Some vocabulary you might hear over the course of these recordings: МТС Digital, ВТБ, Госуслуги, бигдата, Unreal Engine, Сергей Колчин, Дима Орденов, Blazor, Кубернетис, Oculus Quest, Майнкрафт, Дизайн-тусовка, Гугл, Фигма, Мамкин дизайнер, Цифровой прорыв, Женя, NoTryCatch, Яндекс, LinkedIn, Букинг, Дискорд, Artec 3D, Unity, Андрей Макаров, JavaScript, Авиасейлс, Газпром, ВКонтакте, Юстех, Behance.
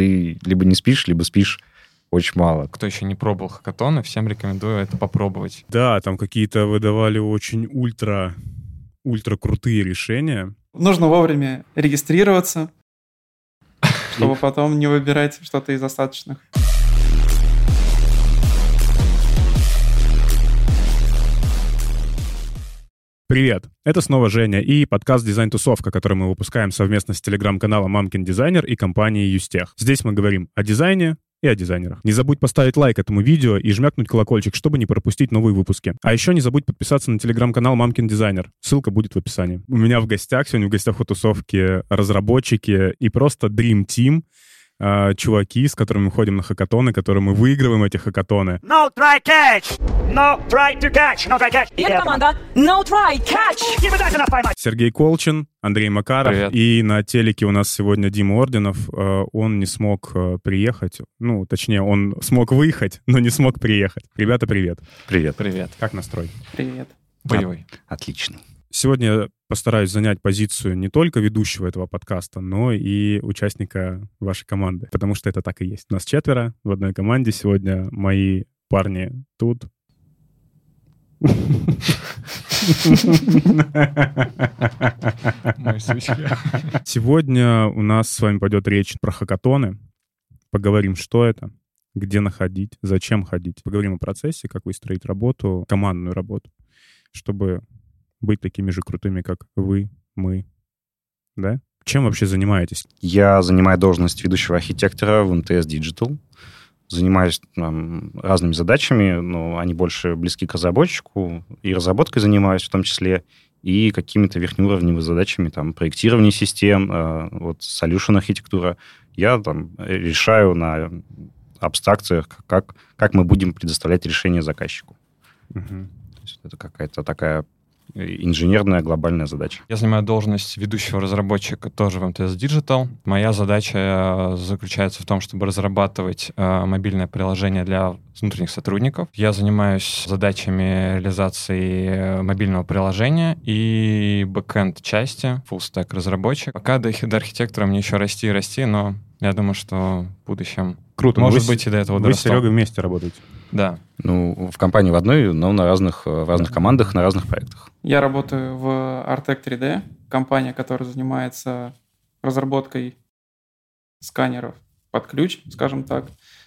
ты либо не спишь, либо спишь очень мало. Кто еще не пробовал хакатоны, всем рекомендую это попробовать. Да, там какие-то выдавали очень ультра крутые решения. Нужно вовремя регистрироваться, чтобы потом не выбирать что-то из остаточных. Привет, это снова Женя и подкаст «Дизайн-тусовка», который мы выпускаем совместно с телеграм-каналом «Мамкин дизайнер» и компанией «Юстех». Здесь мы говорим о дизайне и о дизайнерах. Не забудь поставить лайк этому видео и жмякнуть колокольчик, чтобы не пропустить новые выпуски. А еще не забудь подписаться на телеграм-канал «Мамкин дизайнер». Ссылка будет в описании. У меня в гостях, сегодня в гостях у тусовки разработчики и просто Dream Team, чуваки, с которыми мы ходим на хакатоны, которые мы выигрываем эти хакатоны. NoTryCatch! NoTryCatch! NoTryCatch! И это команда NoTryCatch! Не пытайся нас поймать! Сергей Колчин, Андрей Макаров. Привет. И на телеке у нас сегодня Дима Орденов. Он не смог приехать. Ну, точнее, он смог выехать, но не смог приехать. Ребята, привет. Привет. Привет. Как настрой? Привет. Боевой. Отлично. Сегодня я постараюсь занять позицию не только ведущего этого подкаста, но и участника вашей команды, потому что это так и есть. У нас четверо в одной команде сегодня. Мои парни тут. Сегодня у нас с вами пойдет речь про хакатоны. Поговорим, что это, где находить, зачем ходить. Поговорим о процессе, как выстроить работу, командную работу, чтобы быть такими же крутыми, как вы, мы, да? Чем вообще занимаетесь? Я занимаю должность ведущего архитектора в МТС Digital. Занимаюсь разными задачами, но они больше близки к разработчику. И разработкой занимаюсь в том числе, и какими-то верхнеуровневыми задачами, там, проектирование систем, вот, solution-архитектура. Я там решаю на абстракциях, как мы будем предоставлять решение заказчику. Угу. То есть это какая-то такая инженерная глобальная задача. Я занимаю должность ведущего разработчика тоже в МТС Digital. Моя задача заключается в том, чтобы разрабатывать мобильное приложение для внутренних сотрудников. Я занимаюсь задачами реализации мобильного приложения и бэкэнд-части, фуллстек разработчик. Пока до архитектора мне еще расти и расти, но я думаю, что в будущем... Круто. Может быть, и до этого дорасту. Вы с Серегой вместе работаете? Да. Ну, в компании в одной, но на разных командах, на разных проектах. Я работаю в Artec 3D, компания, которая занимается разработкой сканеров под ключ, скажем так.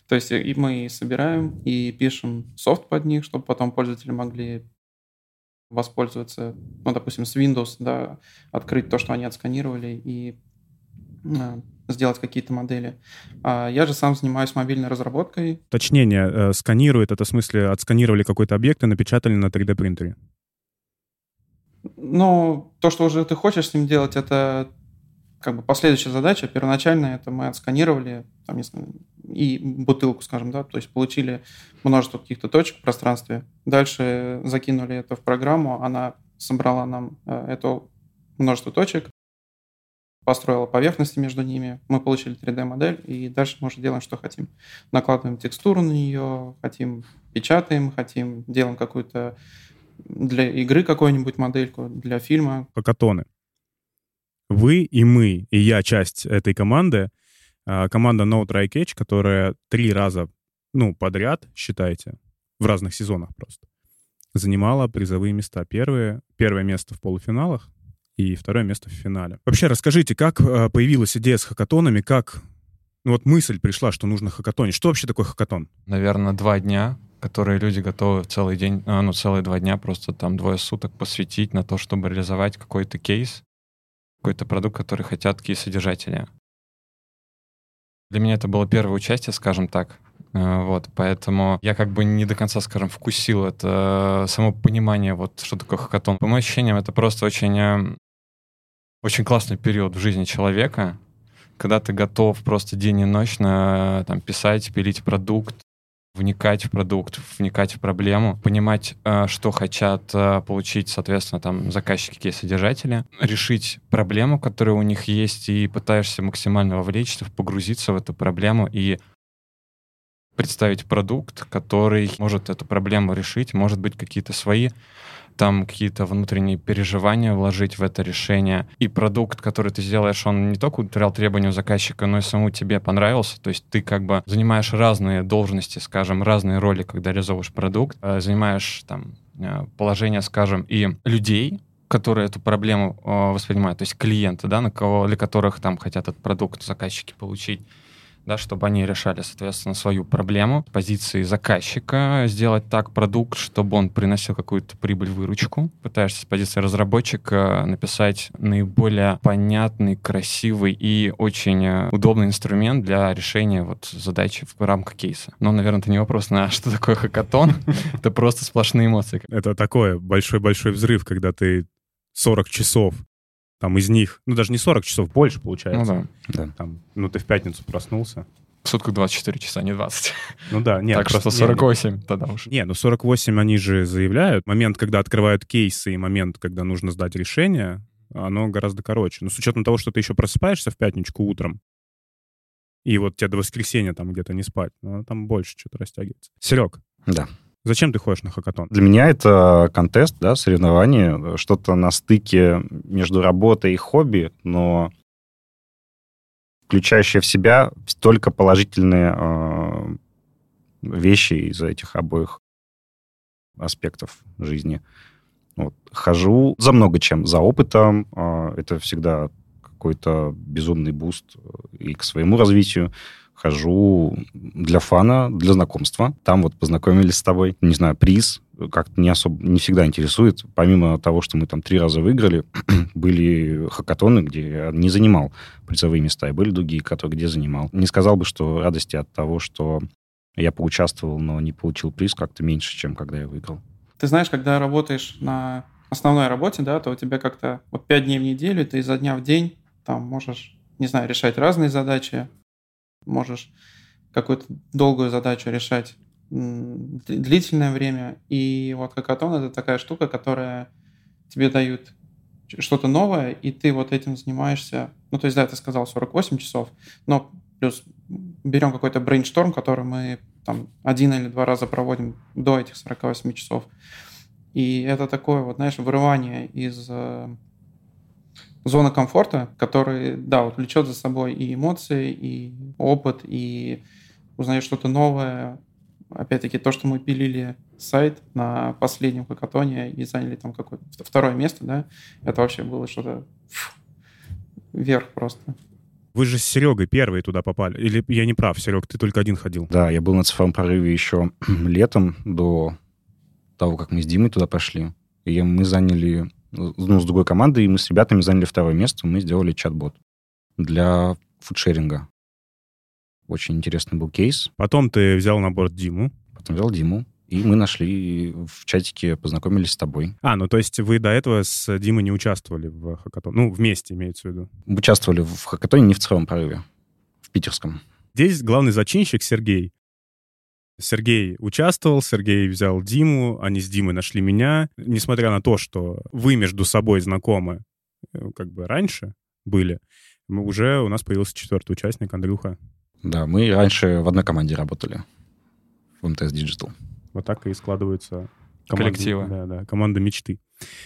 То есть и мы собираем, и пишем софт под них, чтобы потом пользователи могли воспользоваться, ну, допустим, с Windows, да, открыть то, что они отсканировали, и сделать какие-то модели. Я же сам занимаюсь мобильной разработкой. Точнее, сканирует, это в смысле отсканировали какой-то объект и напечатали на 3D-принтере? Ну, то, что уже ты хочешь с ним делать, это как бы последующая задача. Первоначально это мы отсканировали, там, не знаю, и бутылку, скажем, да, то есть получили множество каких-то точек в пространстве. Дальше закинули это в программу, она собрала нам это множество точек, построила поверхности между ними, мы получили 3D-модель, и дальше мы уже делаем, что хотим. Накладываем текстуру на нее, хотим печатаем, хотим делаем какую-то для игры какую-нибудь модельку, для фильма. Хакатоны. Вы и мы, и я часть этой команды, команда NoTryCatch, которая 3 раза подряд, считайте, в разных сезонах просто, занимала призовые места. Первое место в полуфиналах, и 2-е место в финале. Вообще, расскажите, как появилась идея с хакатонами, как мысль пришла, что нужно хакатонить? Что вообще такое хакатон? Наверное, 2 дня, которые люди готовы целый день, целые 2 дня, просто там 2 суток посвятить на то, чтобы реализовать какой-то кейс, какой-то продукт, который хотят кейс-содержатели. Для меня это было первое участие, скажем так. Вот, поэтому я как бы не до конца, скажем, вкусил это само понимание, что такое хакатон. По моим ощущениям, это просто очень, очень классный период в жизни человека, когда ты готов просто день и ночь писать, пилить продукт, вникать в продукт, вникать в проблему, понимать, что хотят получить, соответственно, заказчики, кейс-содержатели, решить проблему, которая у них есть, и пытаешься максимально вовлечься, погрузиться в эту проблему и представить продукт, который может эту проблему решить, может быть, какие-то свои там какие-то внутренние переживания вложить в это решение. И продукт, который ты сделаешь, он не только удовлетворял требованию заказчика, но и самому тебе понравился. То есть ты как бы занимаешь разные должности, скажем, разные роли, когда реализовываешь продукт, занимаешь там положение, скажем, и людей, которые эту проблему воспринимают, то есть клиенты, да, на кого, для которых там хотят этот продукт заказчики получить, да, чтобы они решали, соответственно, свою проблему. С позиции заказчика сделать так продукт, чтобы он приносил какую-то прибыль-выручку. Пытаешься с позиции разработчика написать наиболее понятный, красивый и очень удобный инструмент для решения вот задачи в рамках кейса. Но, наверное, это не вопрос на что такое хакатон. Это просто сплошные эмоции. Это такое большой-большой взрыв, когда ты 40 часов там из них, ну даже не 40 часов, больше получается. Ну да. Там, ты в пятницу проснулся. В сутках 24 часа, не 20. Ну да, нет. Так просто, что 48 нет, тогда уж. Не, 48 они же заявляют. Момент, когда открывают кейсы и момент, когда нужно сдать решение, оно гораздо короче. Но с учетом того, что ты еще просыпаешься в пятничку утром, и вот тебе до воскресенья там где-то не спать, но там больше что-то растягивается. Серег. Да. Зачем ты ходишь на хакатон? Для меня это контест, да, соревнование, что-то на стыке между работой и хобби, но включающее в себя только положительные вещи из этих обоих аспектов жизни. Вот. Хожу за много чем, за опытом. Это всегда какой-то безумный буст и к своему развитию. Хожу для фана, для знакомства. Там вот познакомились с тобой. Не знаю, приз как-то не всегда интересует. Помимо того, что мы там 3 раза выиграли, были хакатоны, где я не занимал призовые места, и были другие, которые где занимал. Не сказал бы, что радости от того, что я поучаствовал, но не получил приз, как-то меньше, чем когда я выиграл. Ты знаешь, когда работаешь на основной работе, да, то у тебя как-то вот 5 дней в неделю, ты изо дня в день там можешь, не знаю, решать разные задачи, можешь какую-то долгую задачу решать длительное время. И вот хакатон — это такая штука, которая тебе дают что-то новое, и ты вот этим занимаешься. Ну, то есть, да, ты сказал 48 часов, но плюс берем какой-то брейншторм, который мы там 1 или 2 раза проводим до этих 48 часов. И это такое вот, знаешь, вырывание из зона комфорта, который, да, вот влечет за собой и эмоции, и опыт, и узнаешь что-то новое. Опять-таки, то, что мы пилили сайт на последнем хакатоне и заняли там какое-то 2-е место, да, это вообще было что-то вверх просто. Вы же с Серегой первые туда попали. Или я не прав, Серег, ты только один ходил? Да, я был на цифровом прорыве еще летом, до того, как мы с Димой туда пошли. И мы заняли... с другой командой, и мы с ребятами заняли 2-е место, мы сделали чат-бот для фудшеринга. Очень интересный был кейс. Потом ты взял на борт Диму. Потом взял Диму, и мы нашли в чатике, познакомились с тобой. То есть вы до этого с Димой не участвовали в хакатоне? Ну, вместе имеется в виду. Участвовали в хакатоне не в цифровом прорыве, в питерском. Здесь главный зачинщик Сергей. Сергей участвовал, Сергей взял Диму, они с Димой нашли меня. Несмотря на то, что вы между собой знакомы как бы раньше были, у нас появился 4-й участник, Андрюха. Да, мы раньше в одной команде работали, в МТС Digital. Вот так и складываются коллективы. Да, команда мечты.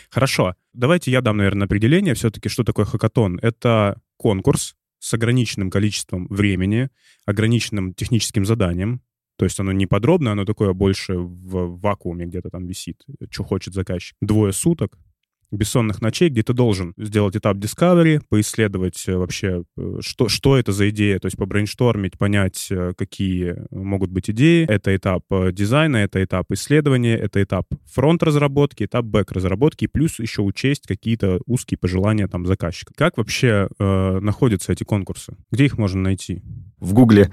Хорошо, давайте я дам, наверное, определение все-таки, что такое хакатон. Это конкурс с ограниченным количеством времени, ограниченным техническим заданием. То есть оно не подробно, оно такое больше в вакууме где-то там висит, что хочет заказчик. 2 суток, бессонных ночей, где ты должен сделать этап discovery, поисследовать вообще, что это за идея, то есть побрейнштормить, понять, какие могут быть идеи. Это этап дизайна, это этап исследования, это этап фронт-разработки, этап бэк-разработки, и плюс еще учесть какие-то узкие пожелания там заказчика. Как вообще находятся эти конкурсы? Где их можно найти? В Гугле.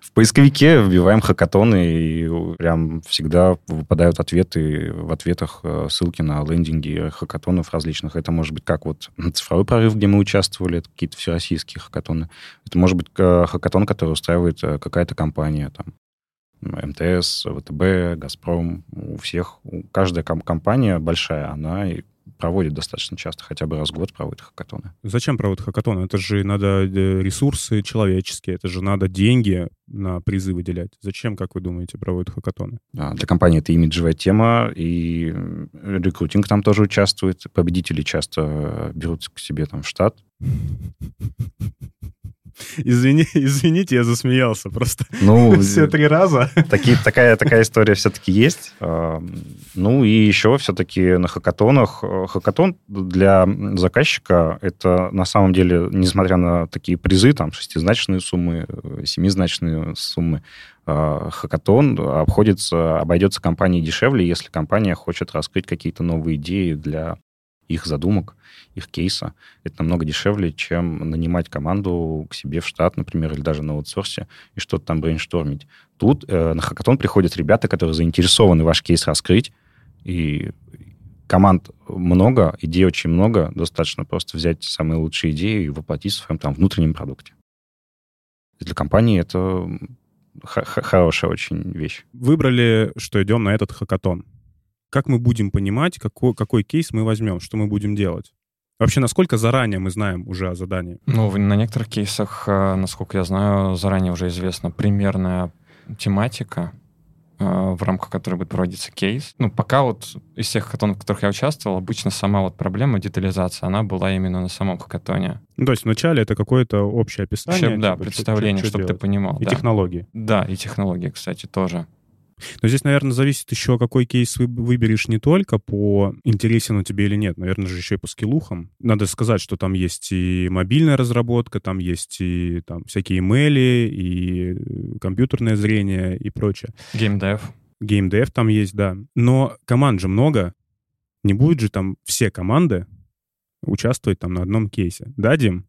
В поисковике вбиваем хакатоны, и прям всегда выпадают ответы, в ответах ссылки на лендинги хакатонов различных. Это может быть как вот цифровой прорыв, где мы участвовали, это какие-то всероссийские хакатоны. Это может быть хакатон, который устраивает какая-то компания, там, МТС, ВТБ, Газпром. У всех, каждая компания большая, она проводит достаточно часто, хотя бы раз в год проводит хакатоны. Зачем проводят хакатоны? Это же надо ресурсы человеческие, это же надо деньги на призы выделять. Зачем, как вы думаете, проводят хакатоны? Для компании это имиджевая тема, и рекрутинг там тоже участвует. Победители часто берут к себе там в штат. Извините, я засмеялся просто. Ну, все три раза. Такая история все-таки есть. Ну и еще все-таки на хакатонах. Хакатон для заказчика это на самом деле, несмотря на такие призы, там шестизначные суммы, семизначные суммы, хакатон обойдется компании дешевле, если компания хочет раскрыть какие-то новые идеи для их задумок, их кейса. Это намного дешевле, чем нанимать команду к себе в штат, например, или даже на аутсорсе, и что-то там брейнштормить. Тут на хакатон приходят ребята, которые заинтересованы ваш кейс раскрыть, и команд много, идей очень много, достаточно просто взять самые лучшие идеи и воплотить в своем там внутреннем продукте. Для компании это хорошая очень вещь. Выбрали, что идем на этот хакатон. Как мы будем понимать, какой кейс мы возьмем, что мы будем делать? Вообще, насколько заранее мы знаем уже о задании? Ну, на некоторых кейсах, насколько я знаю, заранее уже известна примерная тематика, в рамках которой будет проводиться кейс. Ну, пока вот из тех хакатонов, в которых я участвовал, обычно сама вот проблема детализации, она была именно на самом хакатоне. Ну, то есть вначале это какое-то общее описание? Вообще, да, представление, чтобы ты понимал. И технологии. Да, и технологии, кстати, тоже. Но здесь, наверное, зависит еще, какой кейс выберешь не только по интересен он тебе или нет, наверное же еще и по скиллухам. Надо сказать, что там есть и мобильная разработка, там есть и там, всякие имейли, и компьютерное зрение и прочее. Геймдев. Геймдев там есть, да. Но команд же много. Не будет же там все команды участвовать там на одном кейсе. Да, Дим?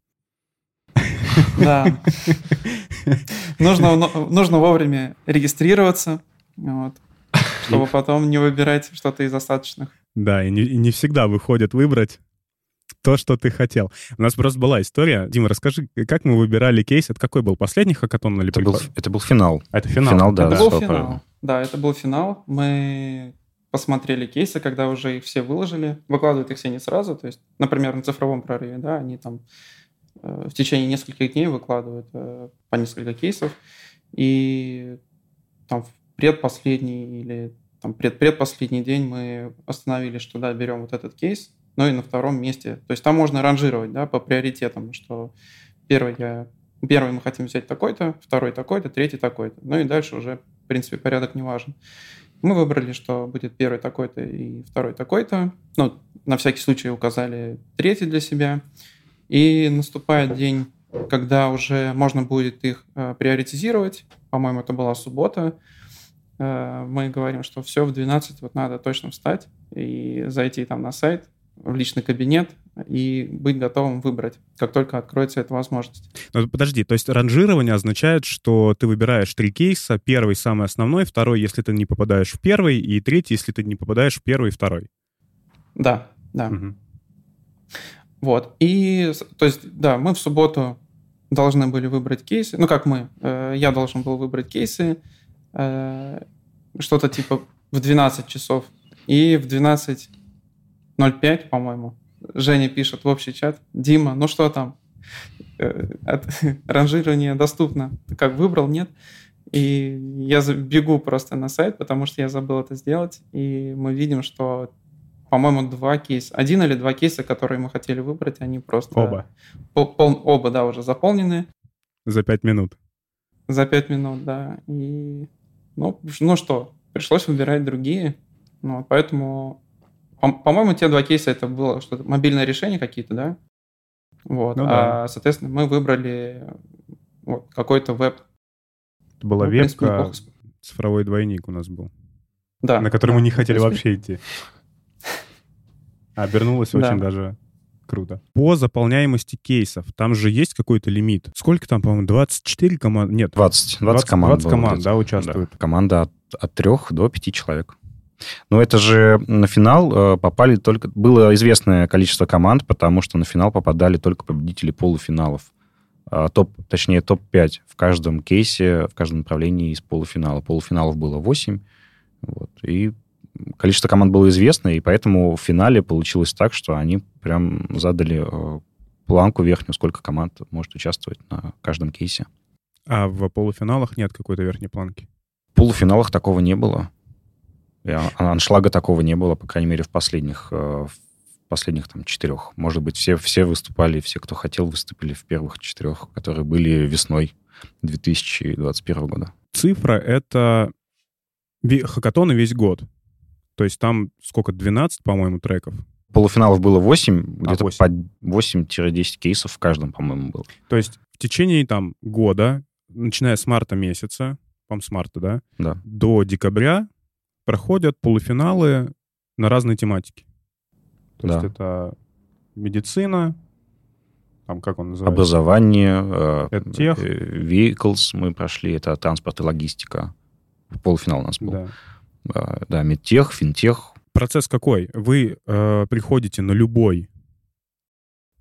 Да. Нужно вовремя регистрироваться. Вот. Чтобы потом не выбирать что-то из остаточных. Да, и не всегда выходит выбрать то, что ты хотел. У нас просто была история. Дима, расскажи, как мы выбирали кейс? Это какой был? Последний хакатон? Или это был финал. А, это финал. Это был финал. Мы посмотрели кейсы, когда уже их все выложили. Выкладывают их все не сразу. То есть, например, на цифровом прорыве, да, они там в течение нескольких дней выкладывают по несколько кейсов. И там предпоследний или там, предпоследний день мы остановились, что да, берем вот этот кейс, но и на втором месте. То есть там можно ранжировать, да, по приоритетам, что первый мы хотим взять такой-то, второй такой-то, третий такой-то. Ну и дальше уже, в принципе, порядок не важен. Мы выбрали, что будет первый такой-то и второй такой-то. Ну, на всякий случай указали третий для себя. И наступает день, когда уже можно будет их приоритизировать. По-моему, это была суббота. Мы говорим, что все, в 12 вот надо точно встать и зайти там на сайт, в личный кабинет и быть готовым выбрать, как только откроется эта возможность. Но подожди, то есть ранжирование означает, что ты выбираешь три кейса, первый самый основной, второй, если ты не попадаешь в первый, и третий, если ты не попадаешь в первый и второй. Да. Угу. Вот, и, то есть, да, мы в субботу должны были выбрать кейсы, ну как мы, я должен был выбрать кейсы, что-то типа в 12 часов. И в 12:05, по-моему, Женя пишет в общий чат: «Дима, ну что там? Ранжирование доступно. Ты как, выбрал? Нет?» И я бегу просто на сайт, потому что я забыл это сделать. И мы видим, что, по-моему, два кейса. Один или два кейса, которые мы хотели выбрать, они просто... Оба, да, уже заполнены. За 5 минут, да. И... Ну что, пришлось выбирать другие. Ну, поэтому, по-моему, те два кейса это было что-то мобильное решение какие-то, да? Вот. Ну, да. А, соответственно, мы выбрали вот, какой-то веб. Это была вебка, цифровой двойник у нас был. Да. На который мы не хотели вообще идти. А обернулось очень даже... Круто. По заполняемости кейсов, там же есть какой-то лимит. Сколько там, по-моему, 24 команды? Нет, 20 команд. 20 команд, да, участвуют. Да. Команда от 3 до 5 человек. Но это же на финал попали только... Было известное количество команд, потому что на финал попадали только победители полуфиналов. Топ-5 в каждом кейсе, в каждом направлении из полуфинала. Полуфиналов было 8. Вот, и количество команд было известно, и поэтому в финале получилось так, что они прям задали планку верхнюю, сколько команд может участвовать на каждом кейсе. А в полуфиналах нет какой-то верхней планки? В полуфиналах такого не было. Аншлага такого не было, по крайней мере, в последних там, 4. Может быть, все выступали, все, кто хотел, выступили в первых 4, которые были весной 2021 года. Цифра — это хакатоны весь год. То есть там сколько, 12, по-моему, треков? Полуфиналов было 8, где-то 8. По 8-10 кейсов в каждом, по-моему, было. То есть в течение там года, начиная с марта месяца, по-моему, с марта, да? Да. До декабря проходят полуфиналы на разные тематики. То да. есть это медицина, там как он называется? Образование, тех. Vehicles мы прошли, это транспорт и логистика. Полуфинал у нас был. Да. Да, медтех, финтех. Процесс какой? Вы приходите на любой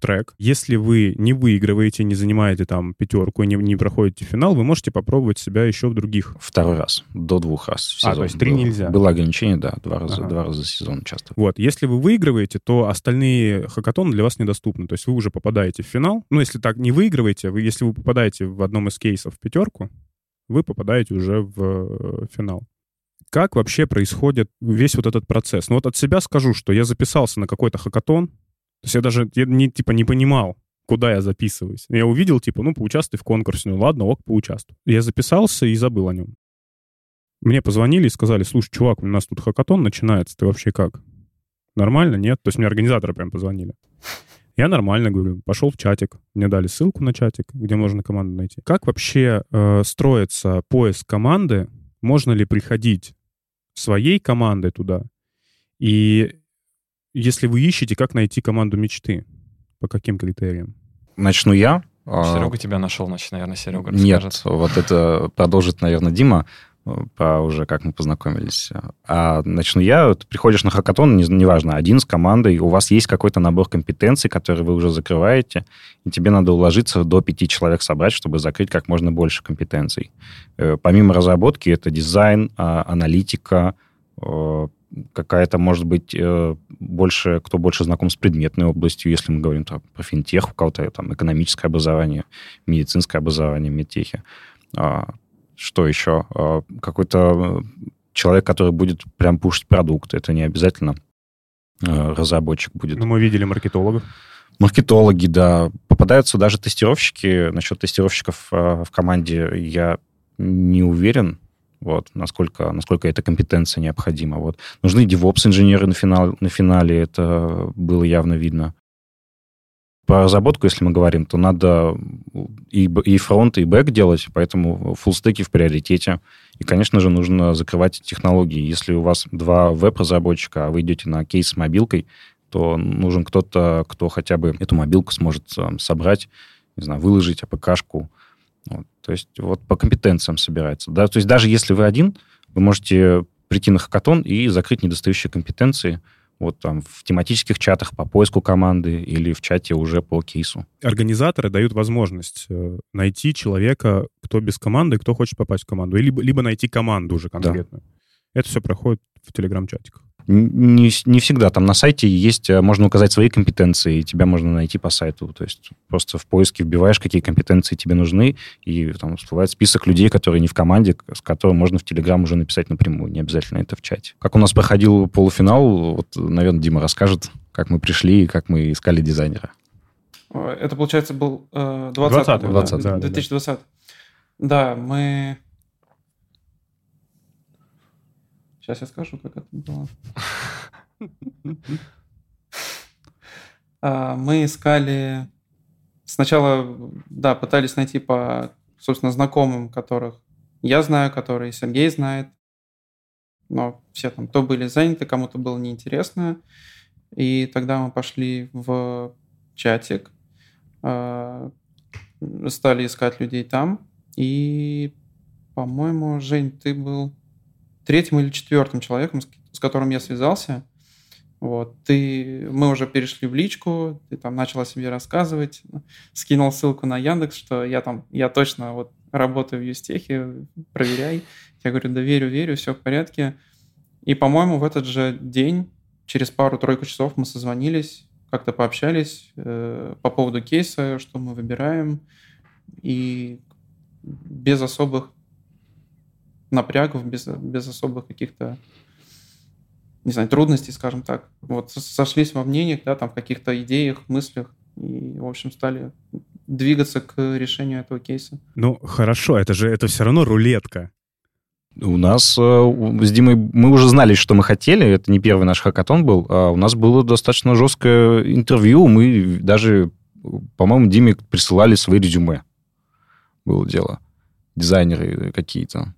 трек. Если вы не выигрываете, не занимаете там 5, не проходите финал, вы можете попробовать себя еще в других. Второй раз, до 2 раз в сезон. То есть 3 нельзя. Было ограничение, да, 2 раза, 2 раза за сезон участвовать. Вот, если вы выигрываете, то остальные хакатоны для вас недоступны. То есть вы уже попадаете в финал. Но если так не выигрываете, если вы попадаете в одном из кейсов в 5, вы попадаете уже в финал. Как вообще происходит весь вот этот процесс? Ну вот от себя скажу, что я записался на какой-то хакатон. То есть я даже не понимал, куда я записываюсь. Я увидел, поучаствуй в конкурсе. Ну ладно, ок, поучаствуй. Я записался и забыл о нем. Мне позвонили и сказали, слушай, чувак, у нас тут хакатон начинается, ты вообще как? Нормально, нет? То есть мне организаторы прям позвонили. Я нормально, говорю, пошел в чатик. Мне дали ссылку на чатик, где можно команду найти. Как вообще строится поиск команды? Можно ли приходить своей командой туда? И если вы ищете, как найти команду мечты? По каким критериям? Начну я. Серега тебя нашел, значит, наверное, Серега расскажет. Нет, вот это продолжит, наверное, Дима, про уже как мы познакомились. А начну я. Ты приходишь на хакатон, неважно, один с командой, у вас есть какой-то набор компетенций, которые вы уже закрываете, и тебе надо уложиться до 5 человек собрать, чтобы закрыть как можно больше компетенций. Помимо разработки, это дизайн, аналитика, какая-то, может быть, больше, кто больше знаком с предметной областью, если мы говорим там, про финтех, у кого-то там экономическое образование, медицинское образование, медтехи. Что еще? Какой-то человек, который будет прям пушить продукт. Это не обязательно разработчик будет. Ну, мы видели маркетологов. Маркетологи, да. Попадаются даже тестировщики. Насчет тестировщиков в команде я не уверен. Вот, насколько эта компетенция необходима. Вот. Нужны DevOps-инженеры на финале, это было явно видно. По разработку, если мы говорим, то надо и фронт, и бэк делать, поэтому фуллстеки в приоритете. И, конечно же, нужно закрывать технологии. Если у вас 2 веб-разработчика, а вы идете на кейс с мобилкой, то нужен кто-то, кто хотя бы эту мобилку сможет собрать, не знаю, выложить АПК-шку. Вот, то есть вот по компетенциям собирается. Да? То есть даже если вы один, вы можете прийти на хакатон и закрыть недостающие компетенции вот там в тематических чатах по поиску команды или в чате уже по кейсу. Организаторы дают возможность найти человека, кто без команды, кто хочет попасть в команду, либо найти команду уже конкретно. Да. Это все проходит в телеграм-чатиках. Не всегда. Там на сайте есть, можно указать свои компетенции, и тебя можно найти по сайту. То есть просто в поиске вбиваешь, какие компетенции тебе нужны, и там всплывает список людей, которые не в команде, с которым можно в Телеграм уже написать напрямую. Не обязательно это в чате. Как у нас проходил полуфинал, вот, наверное, Дима расскажет, как мы пришли и как мы искали дизайнера. Это, получается, был 2020. Да, мы... Сейчас я скажу, как это было. Мы искали... Сначала, да, пытались найти по, собственно, знакомым, которых я знаю, которые Сергей знает. Но все там, то были заняты, кому-то было неинтересно. И тогда мы пошли в чатик, стали искать людей там. И, по-моему, Жень, ты был... 3-м или 4-м человеком, с которым я связался. Вот. Мы уже перешли в личку, ты там начал о себе рассказывать, скинул ссылку на Яндекс, что я точно вот работаю в Юстехе, проверяй. Я говорю, да верю, все в порядке. И, по-моему, в этот же день, через пару-тройку часов мы созвонились, как-то пообщались по поводу кейса, что мы выбираем, и без особых напрягов, без особых каких-то, не знаю, трудностей, скажем так. Вот сошлись во мнениях, да, там, в каких-то идеях, мыслях, и, в общем, стали двигаться к решению этого кейса. Ну, хорошо, это все равно рулетка. У нас с Димой, мы уже знали, что мы хотели, это не первый наш хакатон был, а у нас было достаточно жесткое интервью, мы даже, по-моему, Диме присылали свои резюме, было дело, дизайнеры какие-то,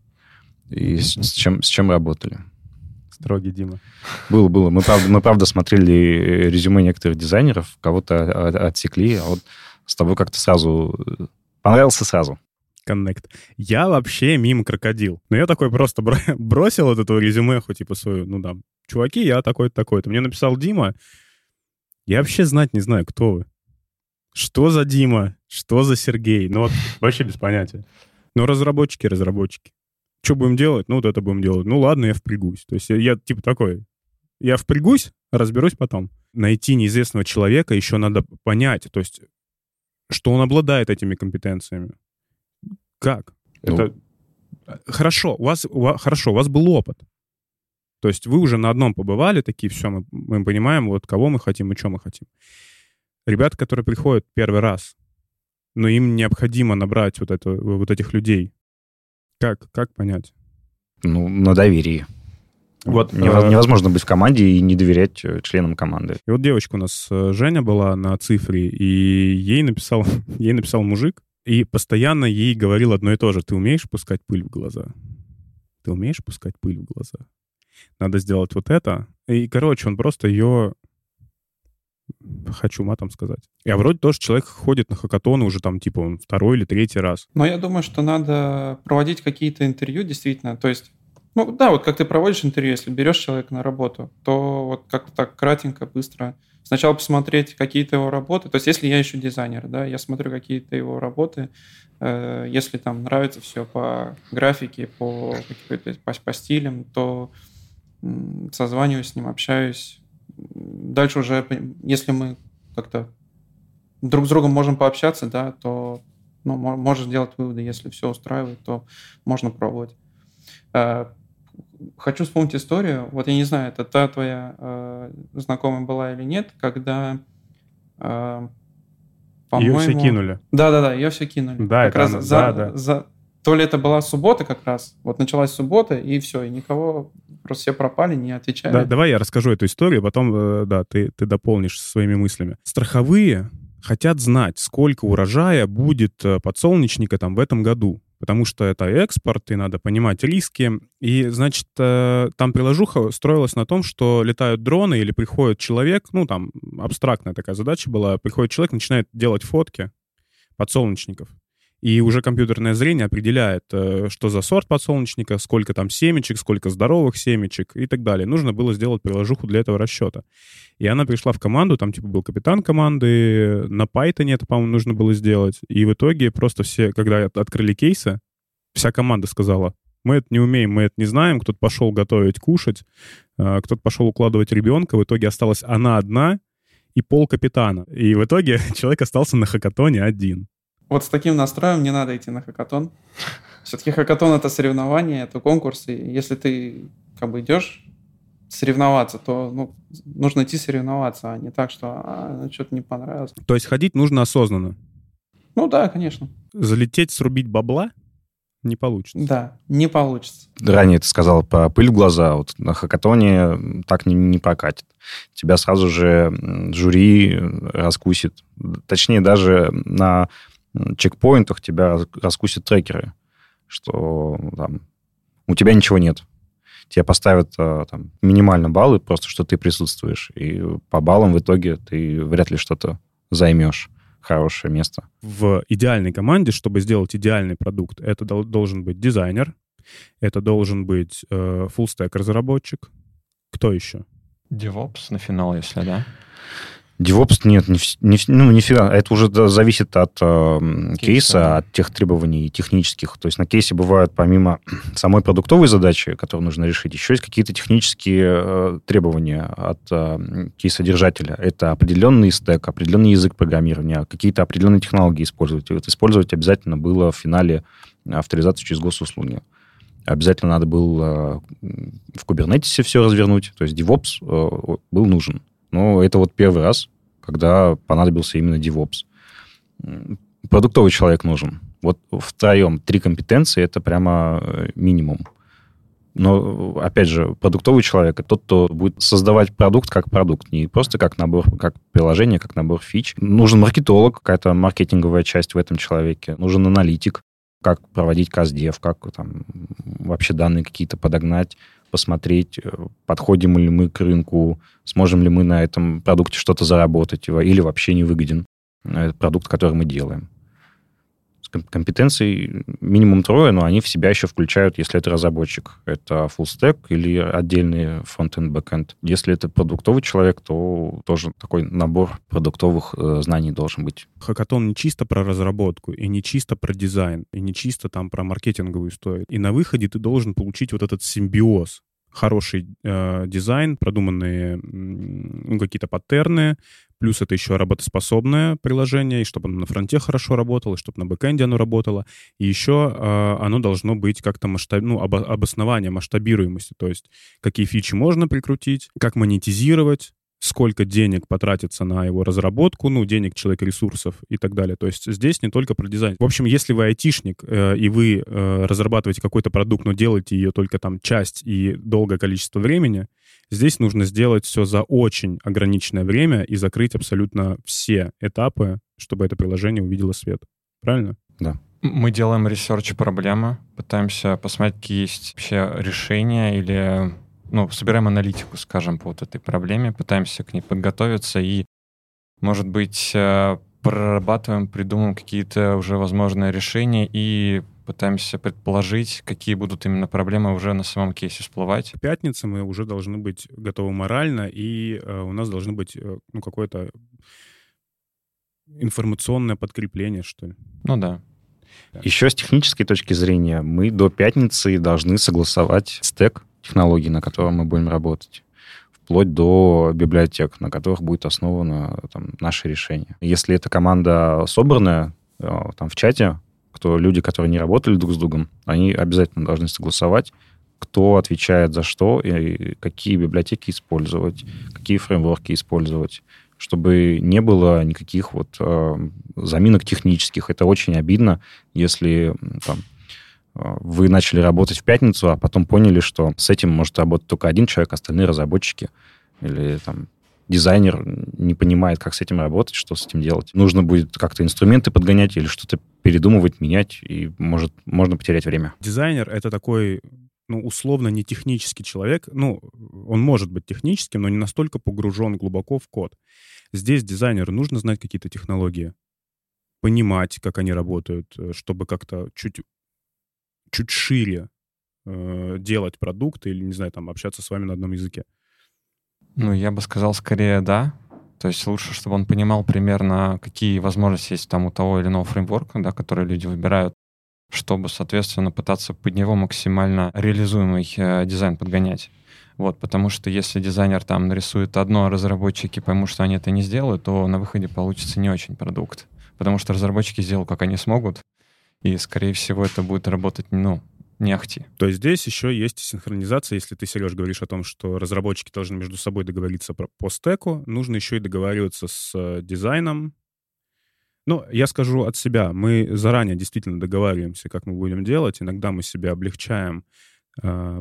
и с чем работали. Строгий Дима. Было, мы правда смотрели резюме некоторых дизайнеров, кого-то отсекли, а вот с тобой как-то сразу, понравился сразу. Коннект. Я вообще мим крокодил. Но я такой просто бросил от этого резюме, хоть типа свою, ну да, чуваки, я такой-то, такой-то. Мне написал Дима. Я вообще знать не знаю, кто вы. Что за Дима? Что за Сергей? Ну вот вообще без понятия. Но разработчики. Что будем делать? Ну вот это будем делать. Ну ладно, я впрягусь. То есть я типа такой, я впрягусь, разберусь потом. Найти неизвестного человека еще надо понять, то есть что он обладает этими компетенциями. Как? Ну. Это... Хорошо, у вас был опыт. То есть вы уже на одном побывали, такие, все, мы понимаем, вот кого мы хотим и что мы хотим. Ребята, которые приходят первый раз, но им необходимо набрать вот этих людей. Как понять? Ну, на доверии. Вот, невозможно быть в команде и не доверять членам команды. И вот девочка у нас, Женя, была на цифре, и ей написал мужик, и постоянно ей говорил одно и то же. Ты умеешь пускать пыль в глаза? Ты умеешь пускать пыль в глаза? Надо сделать вот это. И, короче, он просто ее... Хочу матом сказать. Я вроде тоже человек ходит на хакатоны уже там, типа, он второй или третий раз. Но я думаю, что надо проводить какие-то интервью, действительно. То есть, ну да, вот как ты проводишь интервью, если берешь человека на работу, то вот как-то так кратенько, быстро... Сначала посмотреть какие-то его работы. То есть если я ищу дизайнера, да, я смотрю какие-то его работы. Если там нравится все по графике, по стилям, то созваниваюсь с ним, общаюсь. Дальше уже, если мы как-то друг с другом можем пообщаться, да, то ну, можешь делать выводы. Если все устраивает, то можно пробовать. Хочу вспомнить историю. Вот я не знаю, это та твоя знакомая была или нет, когда, по-моему... Ее все кинули. Да-да-да, ее все кинули. Да, как раз она, то ли это была суббота как раз, вот началась суббота, и все, и никого, просто все пропали, не отвечали. Да, давай я расскажу эту историю, потом да, ты дополнишь своими мыслями. Страховые хотят знать, сколько урожая будет подсолнечника там в этом году. Потому что это экспорт, и надо понимать риски. И, значит, там приложуха строилась на том, что летают дроны или приходит человек, ну, там абстрактная такая задача была, приходит человек, начинает делать фотки подсолнечников. И уже компьютерное зрение определяет, что за сорт подсолнечника, сколько там семечек, сколько здоровых семечек и так далее. Нужно было сделать приложуху для этого расчета. И она пришла в команду, там типа был капитан команды, на Python это, по-моему, нужно было сделать. И в итоге просто все, когда открыли кейсы, вся команда сказала, мы это не умеем, мы это не знаем. Кто-то пошел готовить, кушать, кто-то пошел укладывать ребенка. В итоге осталась она одна и пол капитана. И в итоге человек остался на хакатоне один. Вот с таким настроем не надо идти на хакатон. Все-таки хакатон — это соревнование, это конкурс. И если ты как бы идешь соревноваться, то ну, нужно идти соревноваться, а не так, что что-то не понравилось. То есть ходить нужно осознанно? Ну да, конечно. Залететь, срубить бабла не получится? Да, не получится. Ранее ты сказал про пыль в глаза. Вот на хакатоне так не прокатит. Тебя сразу же жюри раскусит. Точнее, даже на... чекпоинтах тебя раскусят трекеры, что там, у тебя ничего нет. Тебе поставят там, минимально баллы, просто что ты присутствуешь. И по баллам в итоге ты вряд ли что-то займешь, хорошее место. В идеальной команде, чтобы сделать идеальный продукт, это должен быть дизайнер, это должен быть фуллстек-разработчик. Кто еще? DevOps на финал, если да. DevOps нет, нифига. Это уже зависит от кейса, от тех требований технических. То есть на кейсе бывают помимо самой продуктовой задачи, которую нужно решить, еще есть какие-то технические требования от кейсодержателя. Это определенный стэк, определенный язык программирования, какие-то определенные технологии использовать. И вот использовать обязательно было в финале авторизацию через госуслуги. Обязательно надо было в Кубернетисе все развернуть. То есть DevOps был нужен. Но это вот первый раз, когда понадобился именно DevOps. Продуктовый человек нужен. Вот втроем 3 компетенции – это прямо минимум. Но, опять же, продуктовый человек – это тот, кто будет создавать продукт как продукт, не просто как набор, как приложение, как набор фич. Нужен маркетолог, какая-то маркетинговая часть в этом человеке. Нужен аналитик, как проводить каздев, как там, вообще данные какие-то подогнать, посмотреть, подходим ли мы к рынку, сможем ли мы на этом продукте что-то заработать, или вообще не выгоден продукт, который мы делаем. Компетенций минимум 3, но они в себя еще включают, если это разработчик. Это full stack или отдельный фронт-энд, бэк-энд. Если это продуктовый человек, то тоже такой набор продуктовых знаний должен быть. Хакатон не чисто про разработку, и не чисто про дизайн, и не чисто там про маркетинговую историю. И на выходе ты должен получить вот этот симбиоз. Хороший дизайн, продуманные какие-то паттерны, плюс это еще работоспособное приложение, и чтобы оно на фронте хорошо работало, и чтобы на бэкэнде оно работало. И еще оно должно быть как-то обоснование масштабируемости, то есть какие фичи можно прикрутить, как монетизировать, сколько денег потратится на его разработку, денег, человек, ресурсов и так далее. То есть здесь не только про дизайн. В общем, если вы айтишник, и вы разрабатываете какой-то продукт, но делаете ее только там часть и долгое количество времени, здесь нужно сделать все за очень ограниченное время и закрыть абсолютно все этапы, чтобы это приложение увидело свет. Правильно? Да. Мы делаем ресерч проблемы, пытаемся посмотреть, какие есть вообще решения или... собираем аналитику, скажем, по вот этой проблеме, пытаемся к ней подготовиться и, может быть, прорабатываем, придумываем какие-то уже возможные решения и пытаемся предположить, какие будут именно проблемы уже на самом кейсе всплывать. В пятницу мы уже должны быть готовы морально, и у нас должны быть какое-то информационное подкрепление, что ли. Да. Еще с технической точки зрения мы до пятницы должны согласовать стэк, технологий, на котором мы будем работать, вплоть до библиотек, на которых будет основано наше решение. Если эта команда собранная, там в чате, люди, которые не работали друг с другом, они обязательно должны согласовать, кто отвечает за что, и какие библиотеки использовать, какие фреймворки использовать, чтобы не было никаких заминок технических. Это очень обидно, если вы начали работать в пятницу, а потом поняли, что с этим может работать только один человек, остальные разработчики. Или дизайнер не понимает, как с этим работать, что с этим делать. Нужно будет как-то инструменты подгонять или что-то передумывать, менять, и можно потерять время. Дизайнер — это такой, условно, не технический человек. Он может быть техническим, но не настолько погружен глубоко в код. Здесь дизайнеру нужно знать какие-то технологии, понимать, как они работают, чтобы как-то чуть шире делать продукты или, общаться с вами на одном языке? Я бы сказал, скорее, да. То есть лучше, чтобы он понимал примерно, какие возможности есть у того или иного фреймворка, который люди выбирают, чтобы, соответственно, пытаться под него максимально реализуемый дизайн подгонять. Потому что если дизайнер нарисует одно, а разработчики поймут, что они это не сделают, то на выходе получится не очень продукт. Потому что разработчики сделают, как они смогут, и, скорее всего, это будет работать, не ахти. То есть здесь еще есть синхронизация. Если ты, Сереж, говоришь о том, что разработчики должны между собой договориться по стэку, нужно еще и договариваться с дизайном. Я скажу от себя. Мы заранее действительно договариваемся, как мы будем делать. Иногда мы себе облегчаем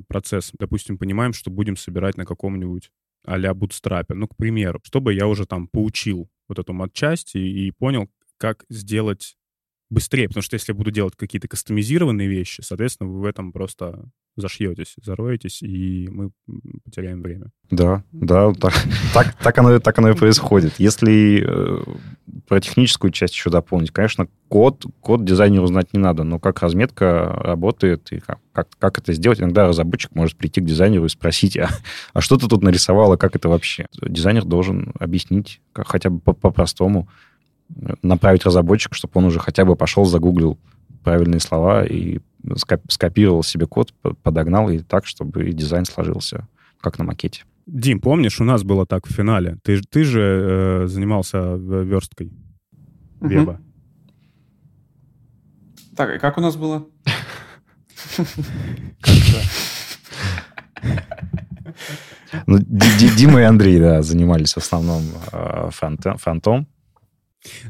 процесс. Допустим, понимаем, что будем собирать на каком-нибудь а-ля бутстрапе. К примеру, чтобы я уже поучил вот эту матчасть и понял, как сделать быстрее, потому что если буду делать какие-то кастомизированные вещи, соответственно, вы в этом просто зашьетесь, зароетесь, и мы потеряем время. Да, да, так оно и происходит. Если про техническую часть еще дополнить, конечно, код дизайнеру знать не надо, но как разметка работает и как это сделать, иногда разработчик может прийти к дизайнеру и спросить, а что ты тут нарисовала, как это вообще? Дизайнер должен объяснить, хотя бы по-простому, направить разработчика, чтобы он уже хотя бы пошел, загуглил правильные слова и скопировал себе код, подогнал, и так, чтобы и дизайн сложился, как на макете. Дим, помнишь, у нас было так в финале? Ты же занимался версткой веба. Так, и как у нас было? Дима и Андрей, да, занимались в основном фронтом.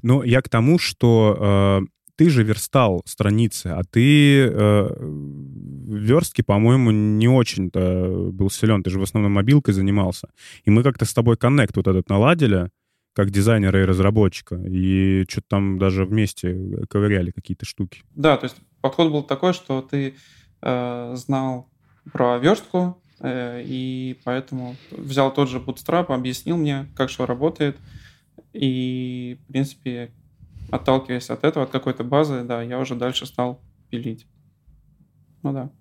Но я к тому, что ты же верстал страницы, а ты в верстке, по-моему, не очень-то был силен. Ты же в основном мобилкой занимался. И мы как-то с тобой коннект вот этот наладили, как дизайнера и разработчика. И что-то там даже вместе ковыряли какие-то штуки. Да, то есть подход был такой, что ты знал про верстку, и поэтому взял тот же Bootstrap, объяснил мне, как что работает. И, в принципе, отталкиваясь от этого, от какой-то базы, да, я уже дальше стал пилить. Ну да.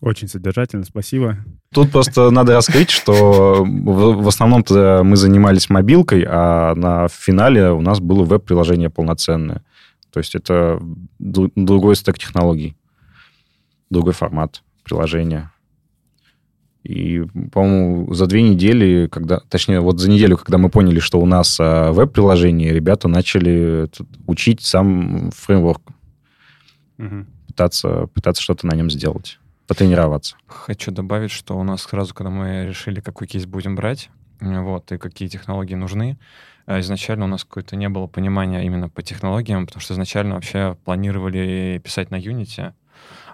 Очень содержательно, спасибо. Тут просто надо раскрыть, что в основном-то мы занимались мобилкой, а на финале у нас было веб-приложение полноценное. То есть это другой стэк технологий, другой формат приложения. И, по-моему, за 2 недели, за неделю, когда мы поняли, что у нас веб-приложение, ребята начали учить сам фреймворк, пытаться что-то на нем сделать, потренироваться. Хочу добавить, что у нас сразу, когда мы решили, какой кейс будем брать, вот, и какие технологии нужны, изначально у нас какое-то не было понимания именно по технологиям, потому что изначально вообще планировали писать на Unity,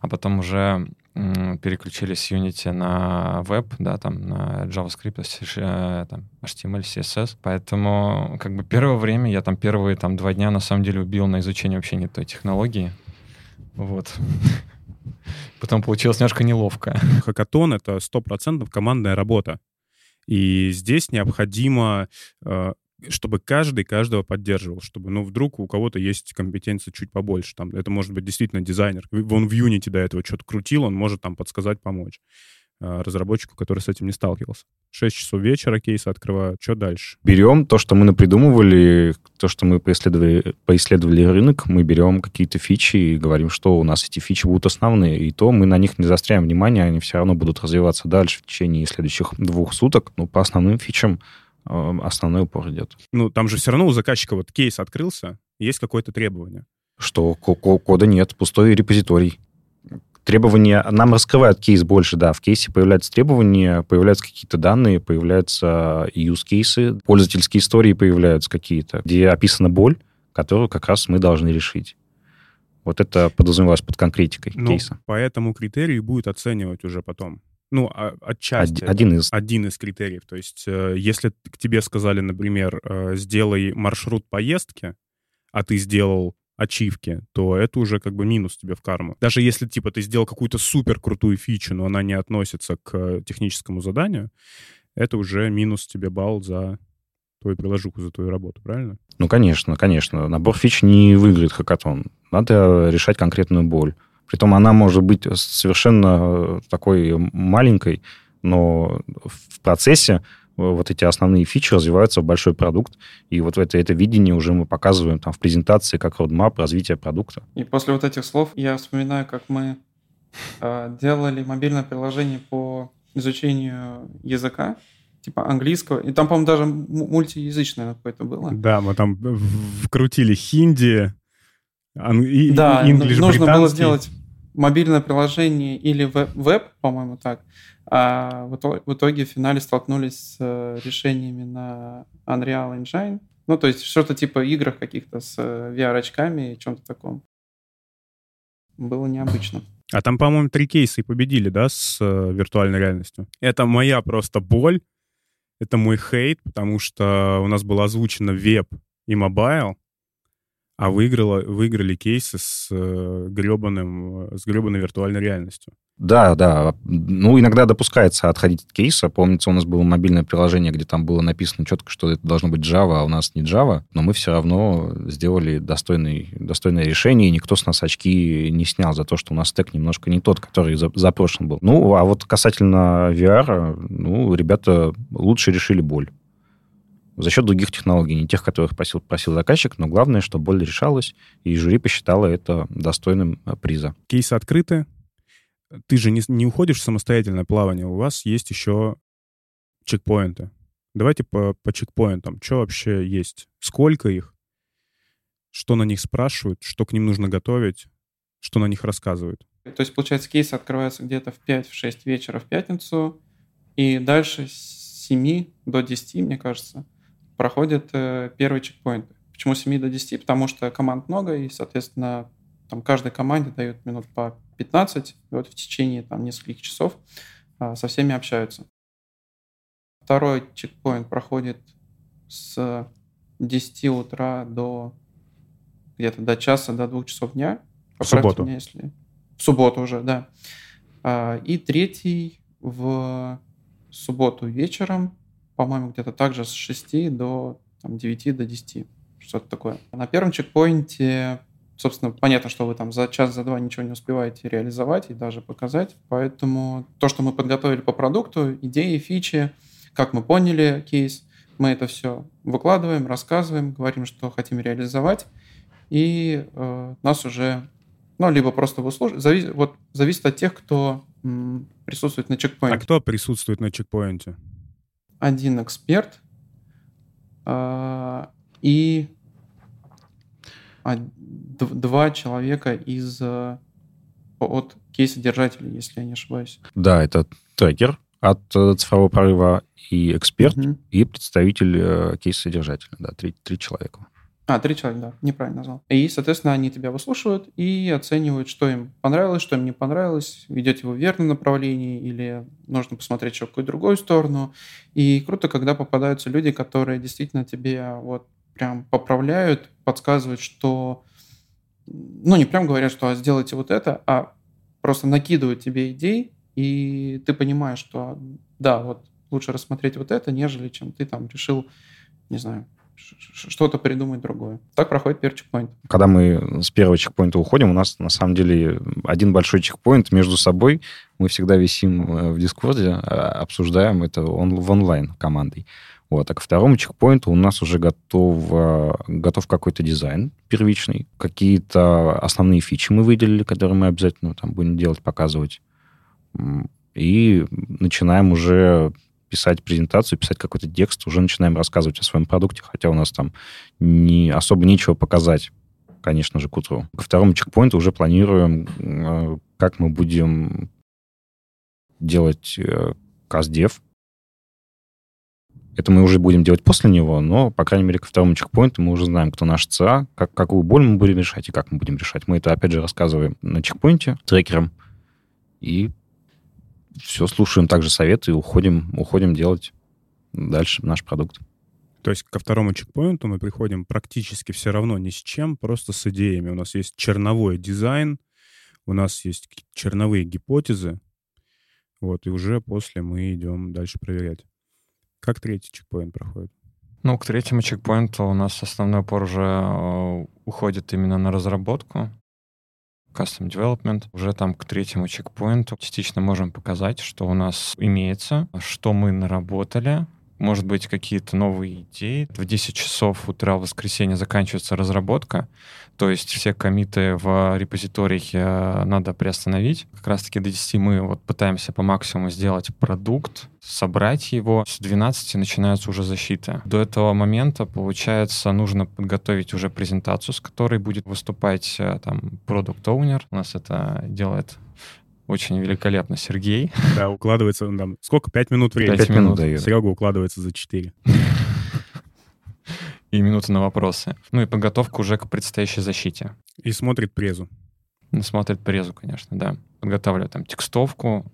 а потом уже переключились с Unity на веб, да, там, на JavaScript, там, HTML, CSS. Поэтому, как бы, первое время, я там первые 2 дня, на самом деле, убил на изучение вообще не той технологии. Вот. Потом получилось немножко неловко. Хакатон — это 100% командная работа. И здесь необходимо, чтобы каждый каждого поддерживал, чтобы, вдруг у кого-то есть компетенция чуть побольше. Там, это может быть действительно дизайнер. Он в Unity до этого что-то крутил, он может там подсказать, помочь разработчику, который с этим не сталкивался. 6 часов вечера кейсы открывают. Что дальше? Берем то, что мы напридумывали, то, что мы поисследовали рынок, мы берем какие-то фичи и говорим, что у нас эти фичи будут основные, и то мы на них не заостряем внимание, они все равно будут развиваться дальше в течение следующих 2 суток. По основным фичам основной упор идет. Там же все равно у заказчика вот кейс открылся, есть какое-то требование. Что кода нет, пустой репозиторий. Требования... Нам раскрывают кейс больше, да. В кейсе появляются требования, появляются какие-то данные, появляются юз-кейсы, пользовательские истории появляются какие-то, где описана боль, которую как раз мы должны решить. Вот это подразумевалось под конкретикой кейса. По этому критерию будет оценивать уже потом. Отчасти. Один из критериев. То есть, если к тебе сказали, например, сделай маршрут поездки, а ты сделал ачивки, то это уже как бы минус тебе в карму. Даже если, ты сделал какую-то супер крутую фичу, но она не относится к техническому заданию, это уже минус тебе балл за твою приложуху, за твою работу, правильно? Конечно. Набор фич не выиграет хакатон. Надо решать конкретную боль. Притом она может быть совершенно такой маленькой, но в процессе вот эти основные фичи развиваются в большой продукт, и вот это видение уже мы показываем там в презентации как roadmap развития продукта. И после вот этих слов я вспоминаю, как мы делали мобильное приложение по изучению языка, английского. И там, по-моему, даже мультиязычное какое-то было. Да, мы там вкрутили хинди, English, нужно было сделать мобильное приложение или веб, по-моему, так. А в итоге в финале столкнулись с решениями на Unreal Engine. То есть что-то типа игр каких-то с VR-очками и чем-то таком. Было необычно. А там, по-моему, 3 кейса и победили, да, с виртуальной реальностью. Это моя просто боль, это мой хейт, потому что у нас был озвучено веб и мобайл, А выиграли кейсы с гребаной виртуальной реальностью. Да. Ну, иногда допускается отходить от кейса. Помнится, у нас было мобильное приложение, где там было написано четко, что это должно быть Java, а у нас не Java. Но мы все равно сделали достойное решение, и никто с нас очки не снял за то, что у нас стек немножко не тот, который запрошен был. Ну, а вот касательно VR, ну, ребята лучше решили боль. За счет других технологий, не тех, которых просил заказчик, но главное, что боль решалась, и жюри посчитало это достойным приза. Кейсы открыты. Ты же не уходишь в самостоятельное плавание. У вас есть еще чекпоинты. Давайте по чекпоинтам. Что вообще есть? Сколько их? Что на них спрашивают? Что к ним нужно готовить? Что на них рассказывают? То есть, получается, кейсы открываются где-то в 5-6 вечера в пятницу, и дальше с 7 до 10, мне кажется, проходят первые чекпоинты. Почему с 7 до 10? Потому что команд много, и, соответственно, там каждой команде дают минут по 15, и вот в течение там нескольких часов со всеми общаются. Второй чекпоинт проходит с 10 утра до где-то до часа, до 2 часов дня. В субботу. Меня, если... В субботу уже, да. И третий в субботу вечером, по-моему, где-то также с 6 до там, 9, до 10, что-то такое. На первом чекпоинте, собственно, понятно, что вы там за час, за два ничего не успеваете реализовать и даже показать, поэтому то, что мы подготовили по продукту, идеи, фичи, как мы поняли кейс, мы это все выкладываем, рассказываем, говорим, что хотим реализовать, и нас уже, ну, либо просто зависит от тех, кто присутствует на чекпоинте. А кто присутствует на чекпоинте? Один эксперт и два человека от кейсодержателей, если я не ошибаюсь. Да, это трекер от цифрового прорыва и эксперт, и представитель кейсодержателя. Да, три человека. Три человека, да, неправильно назвал. И, соответственно, они тебя выслушивают и оценивают, что им понравилось, что им не понравилось, ведете вы в верном направлении или нужно посмотреть еще в какую-то другую сторону. И круто, когда попадаются люди, которые действительно тебе вот прям поправляют, подсказывают, что... Ну, не прям говорят, что сделайте вот это, а просто накидывают тебе идей, и ты понимаешь, что да, вот лучше рассмотреть вот это, нежели чем ты там решил, не знаю, что-то придумать другое. Так проходит первый чекпоинт. Когда мы с первого чекпоинта уходим, у нас на самом деле один большой чекпоинт между собой. Мы всегда висим в Дискорде, обсуждаем это в онлайн командой. Вот. А ко второму чекпоинту у нас уже готов какой-то дизайн первичный. Какие-то основные фичи мы выделили, которые мы обязательно там будем делать, показывать. И начинаем уже писать презентацию, писать какой-то текст, уже начинаем рассказывать о своем продукте, хотя у нас там особо нечего показать, конечно же, к утру. Ко второму чекпоинту уже планируем, как мы будем делать каздев. Это мы уже будем делать после него, но, по крайней мере, ко второму чекпоинту мы уже знаем, кто наш ЦА, какую боль мы будем решать и как мы будем решать. Мы это, опять же, рассказываем на чекпоинте трекером и все, слушаем также советы и уходим делать дальше наш продукт. То есть ко второму чекпоинту мы приходим практически все равно ни с чем, просто с идеями. У нас есть черновой дизайн, у нас есть черновые гипотезы, вот, и уже после мы идем дальше проверять. Как третий чекпоинт проходит? Ну, к третьему чекпоинту у нас основной упор уже уходит именно на разработку. Custom Development. Уже там к третьему чекпоинту частично можем показать, что у нас имеется, что мы наработали, может быть, какие-то новые идеи. В 10 часов утра в воскресенье заканчивается разработка, то есть все коммиты в репозиториях надо приостановить. Как раз-таки до 10 мы вот пытаемся по максимуму сделать продукт, собрать его. С 12 начинается уже защита. До этого момента, получается, нужно подготовить уже презентацию, с которой будет выступать там продукт-оунер. У нас это делает... Очень великолепно, Сергей. Да, укладывается он там... Сколько? 5 минут времени? 5 минут дает. Серега укладывается за 4. И минуты на вопросы. Ну и подготовка уже к предстоящей защите. И смотрит презу. Смотрит презу, конечно, да. Подготавливаю там текстовку,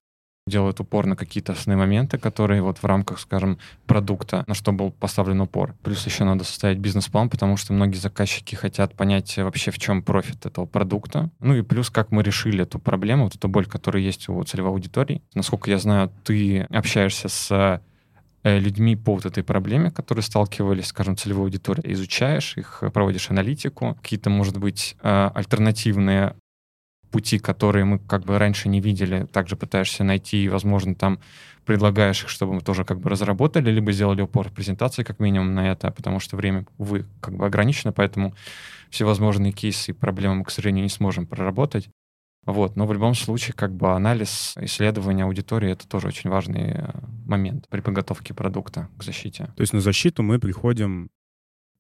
делают упор на какие-то основные моменты, которые вот в рамках, скажем, продукта, на что был поставлен упор. Плюс еще надо составить бизнес-план, потому что многие заказчики хотят понять вообще, в чем профит этого продукта. Ну и плюс, как мы решили эту проблему, вот эту боль, которая есть у целевой аудитории. Насколько я знаю, ты общаешься с людьми по вот этой проблеме, которые сталкивались, скажем, целевой аудиторией, изучаешь их, проводишь аналитику, какие-то, может быть, альтернативные пути, которые мы как бы раньше не видели, также пытаешься найти, и, возможно, там предлагаешь их, чтобы мы тоже как бы разработали, либо сделали упор в презентации как минимум на это, потому что время, увы, как бы ограничено, поэтому всевозможные кейсы и проблемы мы, к сожалению, не сможем проработать. Вот. Но в любом случае, как бы анализ, исследование аудитории — это тоже очень важный момент при подготовке продукта к защите. То есть на защиту мы приходим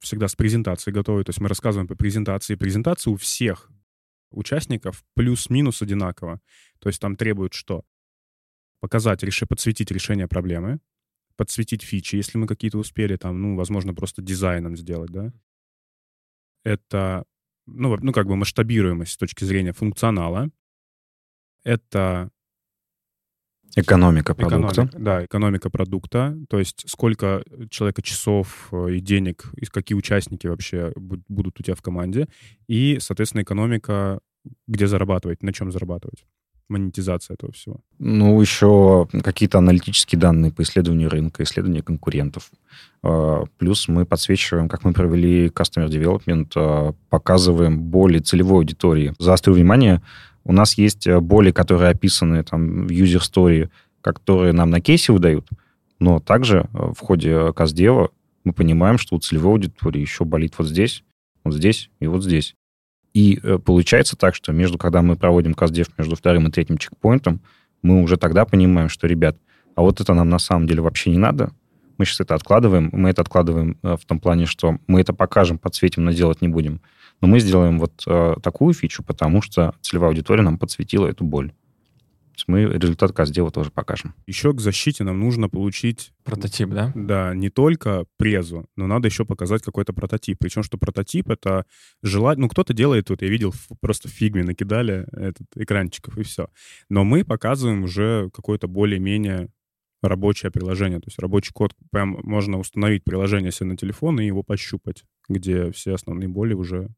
всегда с презентацией готовой, то есть мы рассказываем по презентации. Презентация у всех участников плюс-минус одинаково. То есть там требует что? Показать, подсветить решение проблемы, подсветить фичи, если мы какие-то успели, там, возможно, просто дизайном сделать, да? Это, как бы масштабируемость с точки зрения функционала. Это... Экономика продукта. Экономика продукта. То есть сколько человека часов и денег, и какие участники вообще будут у тебя в команде. И, соответственно, экономика, где зарабатывать, на чем зарабатывать. Монетизация этого всего. Еще какие-то аналитические данные по исследованию рынка, исследованию конкурентов. Плюс мы подсвечиваем, как мы провели customer development, показываем боли целевой аудитории. Заострю внимание, у нас есть боли, которые описаны там, в user story, которые нам на кейсе выдают, но также в ходе каздева мы понимаем, что у целевой аудитории еще болит вот здесь и вот здесь. И получается так, что когда мы проводим каздев между вторым и третьим чекпоинтом, мы уже тогда понимаем, что, ребят, а вот это нам на самом деле вообще не надо. Мы сейчас это откладываем. Мы это откладываем в том плане, что мы это покажем, подсветим, но делать не будем. Но мы сделаем вот такую фичу, потому что целевая аудитория нам подсветила эту боль. То есть мы результат каздева тоже покажем. Еще к защите нам нужно получить... Прототип, да? Да, не только презу, но надо еще показать какой-то прототип. Причем, что прототип — это желательно... кто-то делает, я видел, просто в фигме накидали экранчиков, и все. Но мы показываем уже какое-то более-менее рабочее приложение. То есть рабочий код, прям можно установить приложение себе на телефон и его пощупать, где все основные боли уже...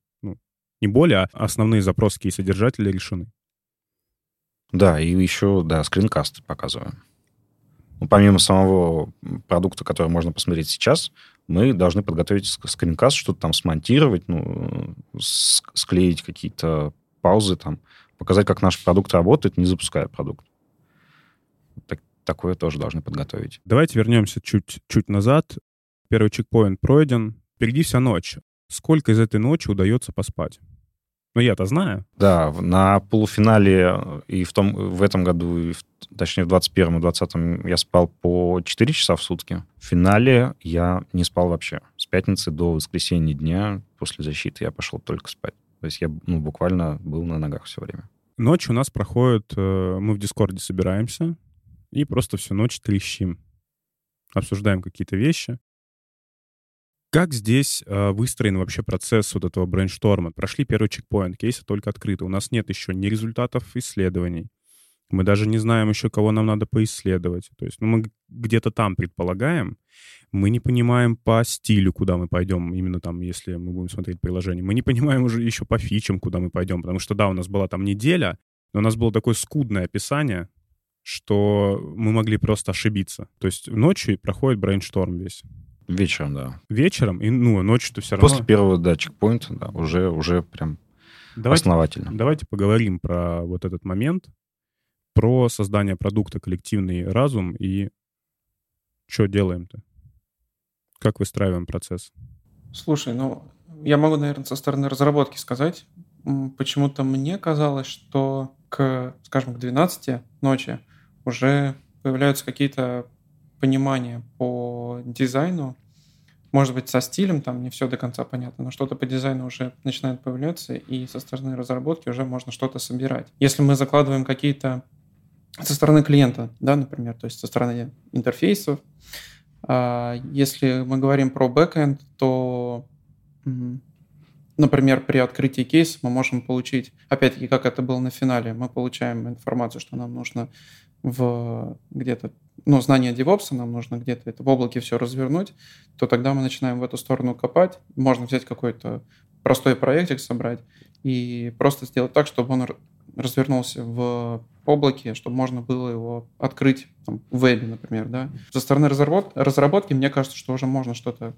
не боли, а основные запросы и содержатели решены. Да, и еще, скринкасты показываем. Помимо самого продукта, который можно посмотреть сейчас, мы должны подготовить скринкаст, что-то там смонтировать, склеить какие-то паузы, показать, как наш продукт работает, не запуская продукт. Такое тоже должны подготовить. Давайте вернемся чуть назад. Первый чекпоинт пройден. Впереди вся ночь. Сколько из этой ночи удается поспать? Я-то знаю. Да, на полуфинале и в этом году, точнее в 21-м и 20-м я спал по 4 часа в сутки. В финале я не спал вообще. С пятницы до воскресенья дня после защиты я пошел только спать. То есть я буквально был на ногах все время. Ночь у нас проходит, мы в Дискорде собираемся и просто всю ночь трещим. Обсуждаем какие-то вещи. Как здесь выстроен вообще процесс вот этого брейншторма? Прошли первый чекпоинт, кейсы только открыты. У нас нет еще ни результатов исследований. Мы даже не знаем еще, кого нам надо поисследовать. То есть мы где-то там предполагаем. Мы не понимаем по стилю, куда мы пойдем, именно там, если мы будем смотреть приложение. Мы не понимаем уже еще по фичам, куда мы пойдем. Потому что, да, у нас была там неделя, но у нас было такое скудное описание, что мы могли просто ошибиться. То есть ночью проходит брейншторм весь. Вечером, да. Вечером, и ночью-то все равно... После первого, чекпоинта, уже прям основательно. Давайте поговорим про вот этот момент, про создание продукта «Коллективный разум» и что делаем-то? Как выстраиваем процесс? Слушай, я могу, наверное, со стороны разработки сказать. Почему-то мне казалось, что к 12 ночи уже появляются какие-то понимания по дизайну. Может быть, со стилем там не все до конца понятно, но что-то по дизайну уже начинает появляться, и со стороны разработки уже можно что-то собирать. Если мы закладываем какие-то... Со стороны клиента, например, то есть со стороны интерфейсов. Если мы говорим про бэкэнд, то Например, при открытии кейса мы можем получить, опять-таки, как это было на финале, мы получаем информацию, что нам нужно где-то, ну, знание DevOps, нам нужно где-то это в облаке все развернуть, то тогда мы начинаем в эту сторону копать. Можно взять какой-то простой проектик, собрать и просто сделать так, чтобы он развернулся в облаке, чтобы можно было его открыть там, в вебе, например. Да? Со стороны разработки, мне кажется, что уже можно что-то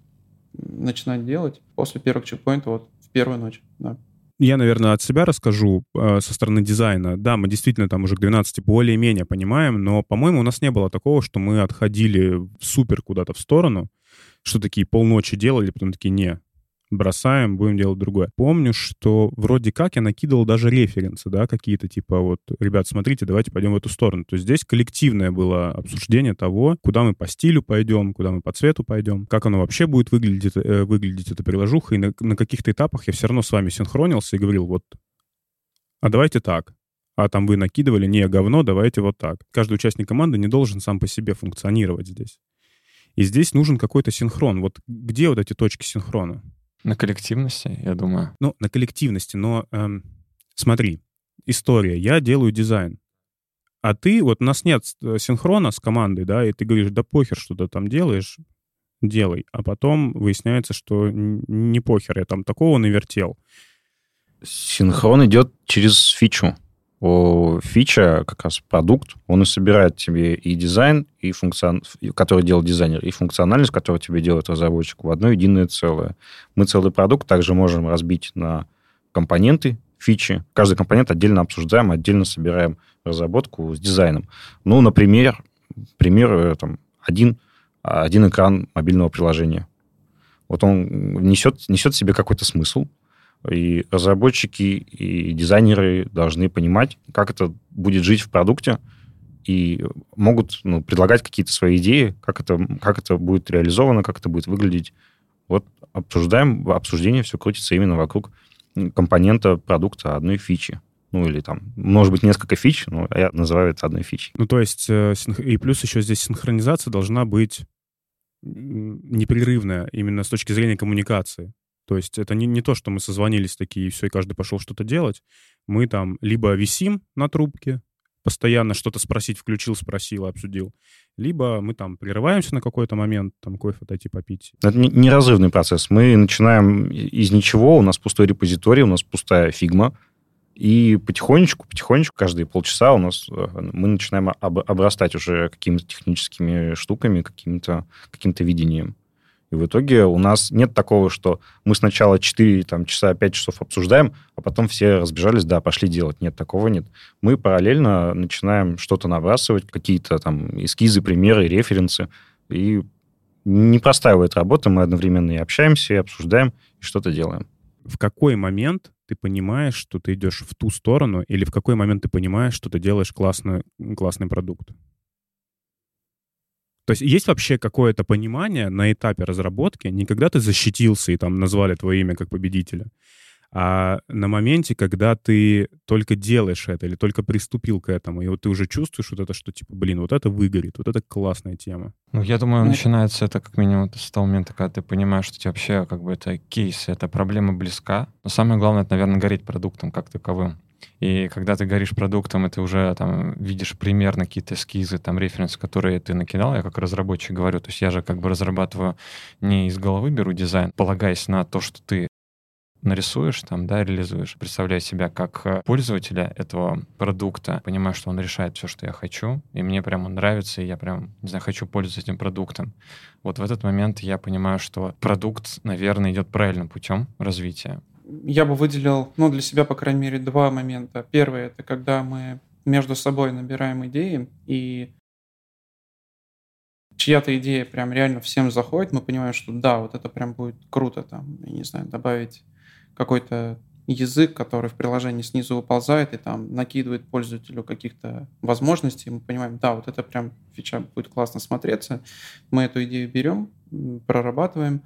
начинать делать после первых чекпоинтов, вот в первую ночь. Да. Я, наверное, от себя расскажу со стороны дизайна. Да, мы действительно там уже к 12 более-менее понимаем, но, по-моему, у нас не было такого, что мы отходили супер куда-то в сторону, что такие полночи делали, потом такие «не». Бросаем, будем делать другое. Помню, что вроде как я накидывал даже референсы, да, какие-то типа вот, ребят, смотрите, давайте пойдем в эту сторону. То есть здесь коллективное было обсуждение того, куда мы по стилю пойдем, куда мы по цвету пойдем, как оно вообще будет выглядеть эта приложуха. И на каких-то этапах я все равно с вами синхронился и говорил, вот, а давайте так. А там вы накидывали, не, говно, давайте вот так. Каждый участник команды не должен сам по себе функционировать здесь. И здесь нужен какой-то синхрон. Вот где вот эти точки синхрона? На коллективности, я думаю. Ну, на коллективности, но смотри, история. Я делаю дизайн, а ты, вот у нас нет синхрона с командой, да, и ты говоришь, да похер, что ты там делаешь, делай. А потом выясняется, что не похер, я там такого навертел. Синхрон идет через фичу. Фича, как раз продукт, он и собирает тебе и дизайн, и который делает дизайнер, и функциональность, которую тебе делает разработчик, в одно единое целое. Мы целый продукт также можем разбить на компоненты, фичи. Каждый компонент отдельно обсуждаем, отдельно собираем разработку с дизайном. Ну, например, там, один экран мобильного приложения. Вот он несет в себе какой-то смысл, и разработчики, и дизайнеры должны понимать, как это будет жить в продукте, и могут предлагать какие-то свои идеи, как это будет реализовано, как это будет выглядеть. Вот обсуждение все крутится именно вокруг компонента продукта одной фичи. Ну, или там, может быть, несколько фич, но я называю это одной фичей. Ну, то есть, и плюс еще здесь синхронизация должна быть непрерывная именно с точки зрения коммуникации. То есть это не то, что мы созвонились такие, и все, и каждый пошел что-то делать. Мы там либо висим на трубке, постоянно что-то спросить, включил, спросил, обсудил, либо мы там прерываемся на какой-то момент, там кофе отойти попить. Это неразрывный процесс. Мы начинаем из ничего, у нас пустой репозиторий, у нас пустая фигма, и потихонечку, каждые полчаса мы начинаем обрастать уже какими-то техническими штуками, каким-то видением. И в итоге у нас нет такого, что мы сначала 4 там, часа, 5 часов обсуждаем, а потом все разбежались, да, пошли делать. Нет, такого нет. Мы параллельно начинаем что-то набрасывать, какие-то там эскизы, примеры, референсы. И не простаивает работа, мы одновременно и общаемся, и обсуждаем, и что-то делаем. В какой момент ты понимаешь, что ты идешь в ту сторону, или в какой момент ты понимаешь, что ты делаешь классный продукт? То есть есть вообще какое-то понимание на этапе разработки, не когда ты защитился и там назвали твое имя как победителя, а на моменте, когда ты только делаешь это или только приступил к этому, и вот ты уже чувствуешь вот это, что типа, блин, вот это выгорит, вот это классная тема. Ну, я думаю, начинается это как минимум с того момента, когда ты понимаешь, что тебе вообще как бы это кейс, эта проблема близка. Но самое главное, это, наверное, гореть продуктом как таковым. И когда ты горишь продуктом, и ты уже там видишь примерно какие-то эскизы, там референсы, которые ты накидал, я как разработчик говорю, то есть я же как бы разрабатываю не из головы беру дизайн, полагаясь на то, что ты нарисуешь, там, да, реализуешь, представляю себя как пользователя этого продукта, понимаю, что он решает все, что я хочу, и мне прям он нравится, и я прям, не знаю, хочу пользоваться этим продуктом. Вот в этот момент я понимаю, что продукт, наверное, идет правильным путем развития. Я бы выделил, для себя, по крайней мере, два момента. Первый — это когда мы между собой набираем идеи, и чья-то идея прям реально всем заходит, мы понимаем, что да, вот это прям будет круто, там, я не знаю, добавить какой-то язык, который в приложении снизу выползает и там накидывает пользователю каких-то возможностей, мы понимаем, да, вот это прям фича будет классно смотреться, мы эту идею берем, прорабатываем.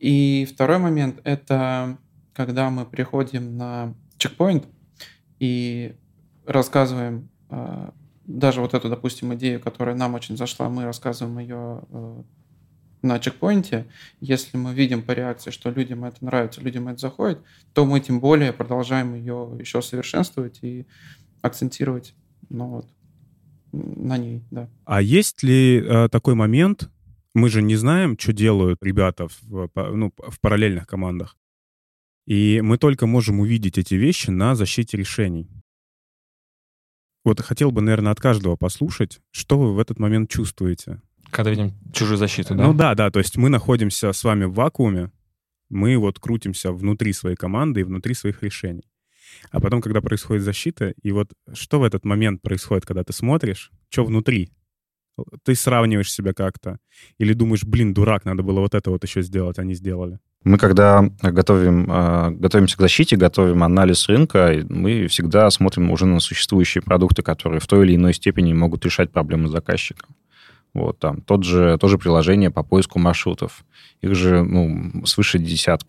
И второй момент — это когда мы приходим на чекпоинт и рассказываем даже вот эту, допустим, идею, которая нам очень зашла, мы рассказываем ее на чекпоинте, если мы видим по реакции, что людям это нравится, людям это заходит, то мы тем более продолжаем ее еще совершенствовать и акцентировать, ну, вот, на ней, да. А есть ли такой момент, мы же не знаем, что делают ребята в параллельных командах, и мы только можем увидеть эти вещи на защите решений. Вот хотел бы, наверное, от каждого послушать, что вы в этот момент чувствуете. Когда видим чужую защиту, да? Ну да, то есть мы находимся с вами в вакууме, мы вот крутимся внутри своей команды и внутри своих решений. А потом, когда происходит защита, и вот что в этот момент происходит, когда ты смотришь, что внутри? Ты сравниваешь себя как-то? Или думаешь, блин, дурак, надо было вот это вот еще сделать, а не сделали? Мы, когда готовимся к защите, готовим анализ рынка, мы всегда смотрим уже на существующие продукты, которые в той или иной степени могут решать проблемы заказчика. Вот, там, тоже приложение по поиску маршрутов. Их же, свыше 10.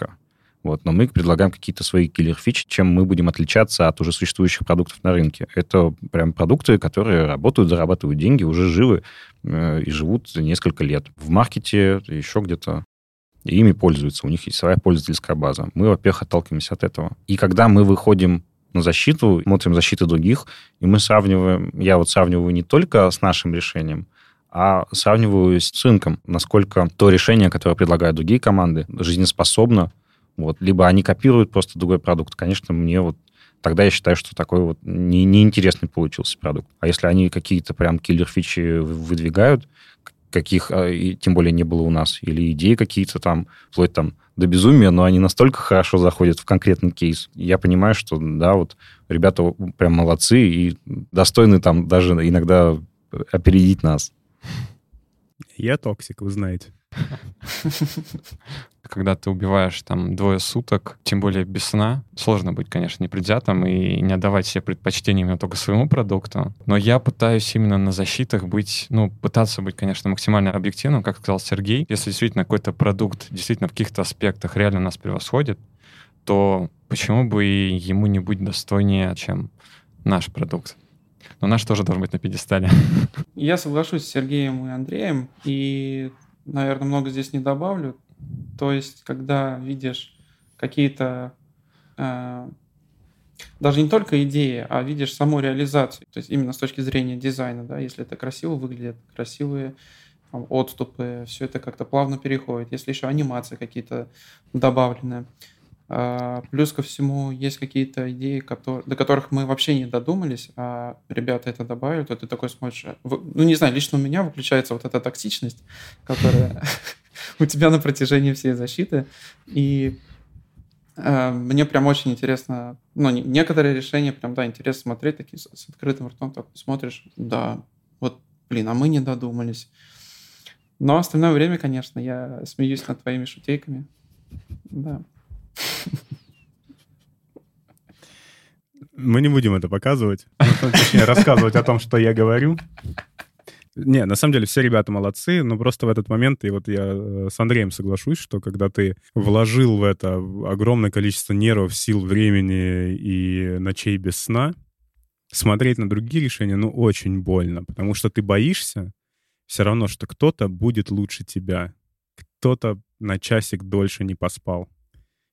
Вот, но мы предлагаем какие-то свои киллер-фичи, чем мы будем отличаться от уже существующих продуктов на рынке. Это прям продукты, которые работают, зарабатывают деньги, уже живы и живут несколько лет. В маркете, еще где-то. И ими пользуются. У них есть своя пользовательская база. Мы, во-первых, отталкиваемся от этого. И когда мы выходим на защиту, смотрим защиты других, и мы сравниваем, я вот сравниваю не только с нашим решением, а сравниваю с рынком, насколько то решение, которое предлагают другие команды, жизнеспособно. Вот. Либо они копируют просто другой продукт. Конечно, мне вот тогда я считаю, что такой вот неинтересный получился продукт. А если они какие-то прям киллер-фичи выдвигают, каких, и тем более, не было у нас, или идеи какие-то там, вплоть там до безумия, но они настолько хорошо заходят в конкретный кейс. Я понимаю, что, да, вот ребята прям молодцы и достойны там даже иногда опередить нас. Я токсик, вы знаете. Когда ты убиваешь там 2 суток, тем более без сна, сложно быть, конечно, непредвзятым и не отдавать себе предпочтение именно только своему продукту. Но я пытаюсь именно на защитах быть, пытаться быть, конечно, максимально объективным, как сказал Сергей. Если действительно какой-то продукт действительно в каких-то аспектах реально нас превосходит, то почему бы ему не быть достойнее, чем наш продукт? Но наш тоже должен быть на пьедестале. Я соглашусь с Сергеем и Андреем, и, наверное, много здесь не добавлю. То есть, когда видишь какие-то, даже не только идеи, а видишь саму реализацию, то есть именно с точки зрения дизайна, да, если это красиво выглядит, красивые там отступы, все это как-то плавно переходит, если еще анимации какие-то добавлены. Плюс ко всему есть какие-то идеи, до которых мы вообще не додумались, а ребята это добавили, то ты такой смотришь. Не знаю, лично у меня выключается вот эта токсичность, которая у тебя на протяжении всей защиты. И мне прям очень интересно, некоторые решения прям, да, интересно смотреть, такие с открытым ртом так смотришь, да, вот, блин, а мы не додумались. Но остальное время, конечно, я смеюсь над твоими шутейками. Да. Мы не будем это показывать, точнее, рассказывать о том, что я говорю. Не, на самом деле все ребята молодцы, но просто в этот момент, и вот я с Андреем соглашусь, что когда ты вложил в это огромное количество нервов, сил, времени и ночей без сна, смотреть на другие решения, очень больно, потому что ты боишься все равно, что кто-то будет лучше тебя, кто-то на часик дольше не поспал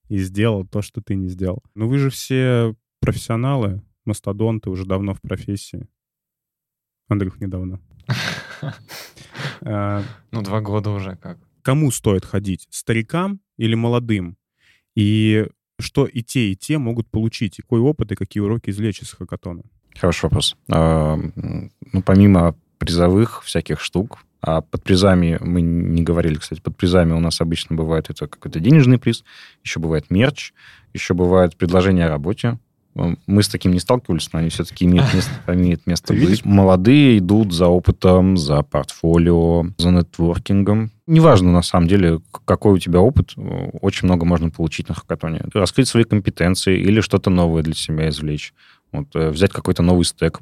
и сделал то, что ты не сделал. Но вы же все профессионалы, мастодонты, уже давно в профессии. Андрюх, недавно. 2 года уже как. Кому стоит ходить? Старикам или молодым? И что и те могут получить? И какой опыт, и какие уроки извлечь из хакатона? Хороший вопрос. Помимо призовых всяких штук, а под призами мы не говорили, кстати. Под призами у нас обычно бывает это какой-то денежный приз, еще бывает мерч, еще бывают предложения о работе. Мы с таким не сталкивались, но они все-таки имеют место быть. Молодые идут за опытом, за портфолио, за нетворкингом. Неважно, на самом деле, какой у тебя опыт, очень много можно получить на хакатоне. Раскрыть свои компетенции или что-то новое для себя извлечь. Вот, взять какой-то новый стек,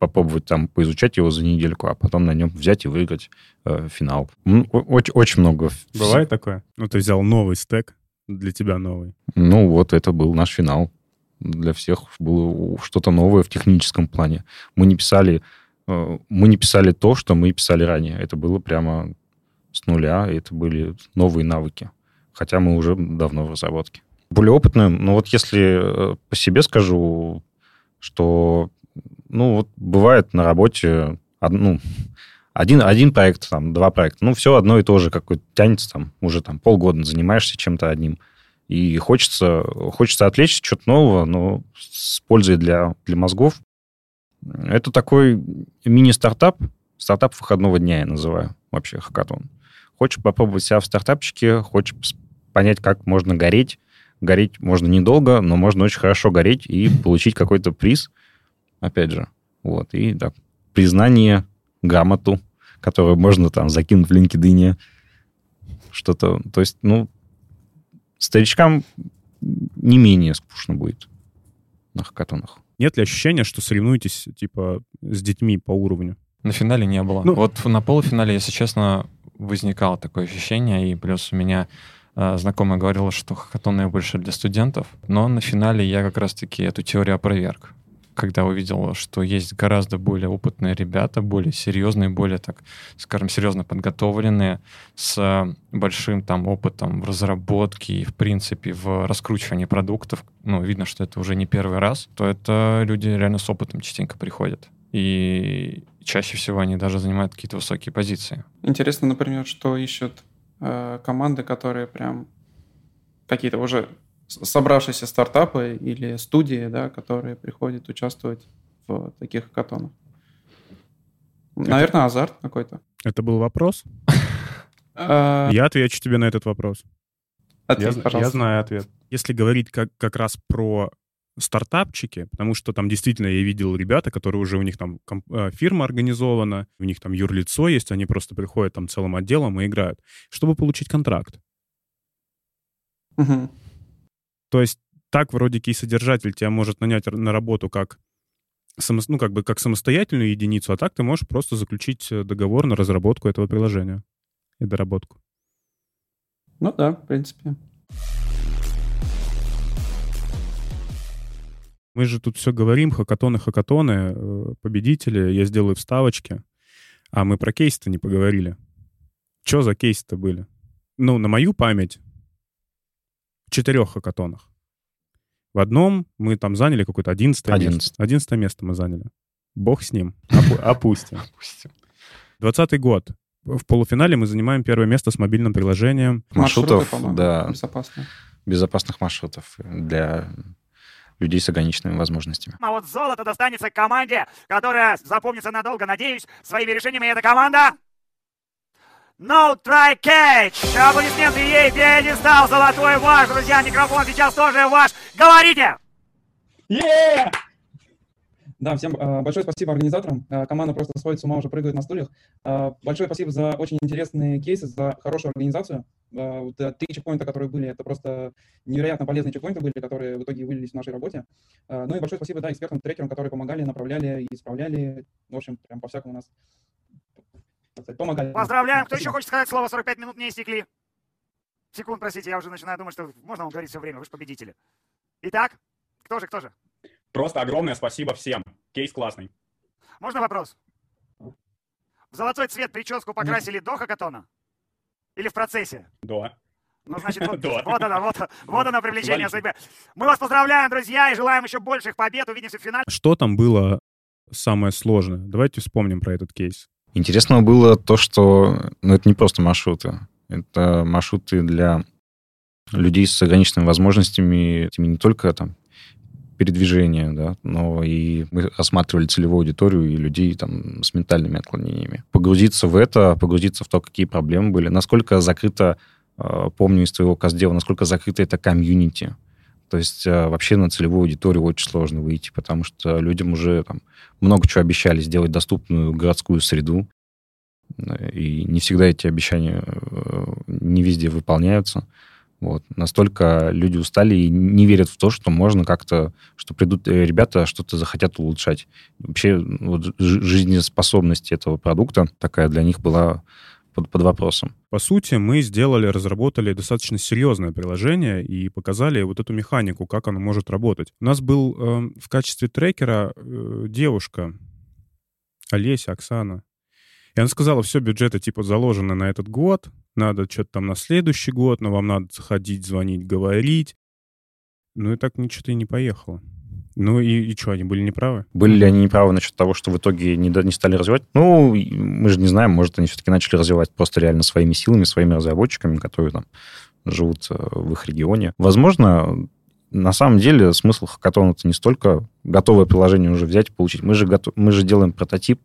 попробовать там поизучать его за недельку, а потом на нем взять и выиграть финал. Очень много. Бывает такое? Ты взял новый стек, для тебя новый. Это был наш финал. Для всех было что-то новое в техническом плане. Мы не писали то, что мы писали ранее. Это было прямо с нуля, и это были новые навыки, хотя мы уже давно в разработке. Более опытным, но вот если по себе скажу, что бывает на работе один проект, два проекта, все одно и то же, какой-то тянется, уже полгода занимаешься чем-то одним, и хочется отвлечься, чего-то нового, но с пользой для мозгов. Это такой мини-стартап выходного дня, я называю вообще хакатон. Хочешь попробовать себя в стартапчике, хочешь понять, как можно гореть. Гореть можно недолго, но можно очень хорошо гореть и получить какой-то приз, опять же. И так, признание, грамоту, которую можно закинуть в LinkedIn, что-то. То есть, старичкам не менее скучно будет на хакатонах. Нет ли ощущения, что соревнуетесь, с детьми по уровню? На финале не было. На полуфинале, если честно, возникало такое ощущение, и плюс у меня знакомая говорила, что хакатоны больше для студентов, но на финале я как раз-таки эту теорию опроверг, когда увидел, что есть гораздо более опытные ребята, более серьезные, более, серьезно подготовленные, с большим опытом в разработке и, в принципе, в раскручивании продуктов. Видно, что это уже не первый раз, то это люди реально с опытом частенько приходят. И чаще всего они даже занимают какие-то высокие позиции. Интересно, например, что ищут команды, которые прям какие-то уже собравшиеся стартапы или студии, да, которые приходят участвовать в таких хакатонах. Наверное, азарт какой-то. Это был вопрос? Я отвечу тебе на этот вопрос. Ответь, пожалуйста. Я знаю ответ. Если говорить как раз про стартапчики, потому что действительно я видел ребята, которые уже у них фирма организована, у них юрлицо есть, они просто приходят целым отделом и играют, чтобы получить контракт. Угу. То есть так вроде кейсодержатель тебя может нанять на работу как самостоятельную единицу, а так ты можешь просто заключить договор на разработку этого приложения и доработку. Да, в принципе. Мы же тут все говорим, хакатоны, победители, я сделаю вставочки, а мы про кейс-то не поговорили. Что за кейсы-то были? На мою память, 4 хакатонах. В одном мы заняли какое-то 11 место. 11 место мы заняли. Бог с ним. Опустим. 20-й год. В полуфинале мы занимаем первое место с мобильным приложением. Маршрутов, да. Безопасных маршрутов для людей с ограниченными возможностями. А вот золото достанется команде, которая запомнится надолго, надеюсь, своими решениями. Эта команда... NoTryCatch! Аплодисменты ей! Пьедестал золотой ваш, друзья! Микрофон сейчас тоже ваш! Говорите! Yeah! Да, всем большое спасибо организаторам. Команда просто сходит с ума, уже прыгает на стульях. Большое спасибо за очень интересные кейсы, за хорошую организацию. 3 чекпоинта, которые были, это просто невероятно полезные чекпоинты были, которые в итоге вылились в нашей работе. И большое спасибо, экспертам, трекерам, которые помогали, направляли и исправляли. В общем, прям по-всякому у нас... Помогали. Поздравляем. Кто еще хочет сказать слово? 45 минут не истекли. Секунд, простите, я уже начинаю думать, что можно вам говорить все время, вы же победители. Итак, кто же? Просто огромное спасибо всем. Кейс классный. Можно вопрос? В золотой цвет прическу покрасили до хакатона? Или в процессе? Да. Значит, вот оно привлечение судьбы. Мы вас поздравляем, друзья, и желаем еще больших побед. Увидимся в финале. Что там было самое сложное? Давайте вспомним про этот кейс. Интересно было то, что это не просто маршруты. Это маршруты для людей с ограниченными возможностями. Не только передвижение, да, но и мы рассматривали целевую аудиторию и людей с ментальными отклонениями. Погрузиться в это, погрузиться в то, какие проблемы были. Насколько закрыто, помню из твоего каздела, насколько закрыто это комьюнити. То есть вообще на целевую аудиторию очень сложно выйти, потому что людям уже много чего обещали сделать доступную городскую среду, и не всегда эти обещания не везде выполняются. Настолько люди устали и не верят в то, что можно как-то, что придут ребята, что-то захотят улучшать. Вообще жизнеспособность этого продукта такая для них была... Под вопросом. По сути, мы разработали достаточно серьезное приложение и показали вот эту механику, как оно может работать. У нас был в качестве трекера девушка Олеся, Оксана. И она сказала, все, бюджеты типа заложены на этот год, надо что-то там на следующий год, но вам надо заходить, звонить, говорить. Ну и так ничего-то и не поехало. Ну и что, они были неправы? Были ли они неправы насчет того, что в итоге не стали развивать? Ну, мы же не знаем, может, они все-таки начали развивать просто реально своими силами, своими разработчиками, которые там живут в их регионе. Возможно, на самом деле смысл хакатона-то не столько готовое приложение уже взять и получить. Мы же делаем прототип,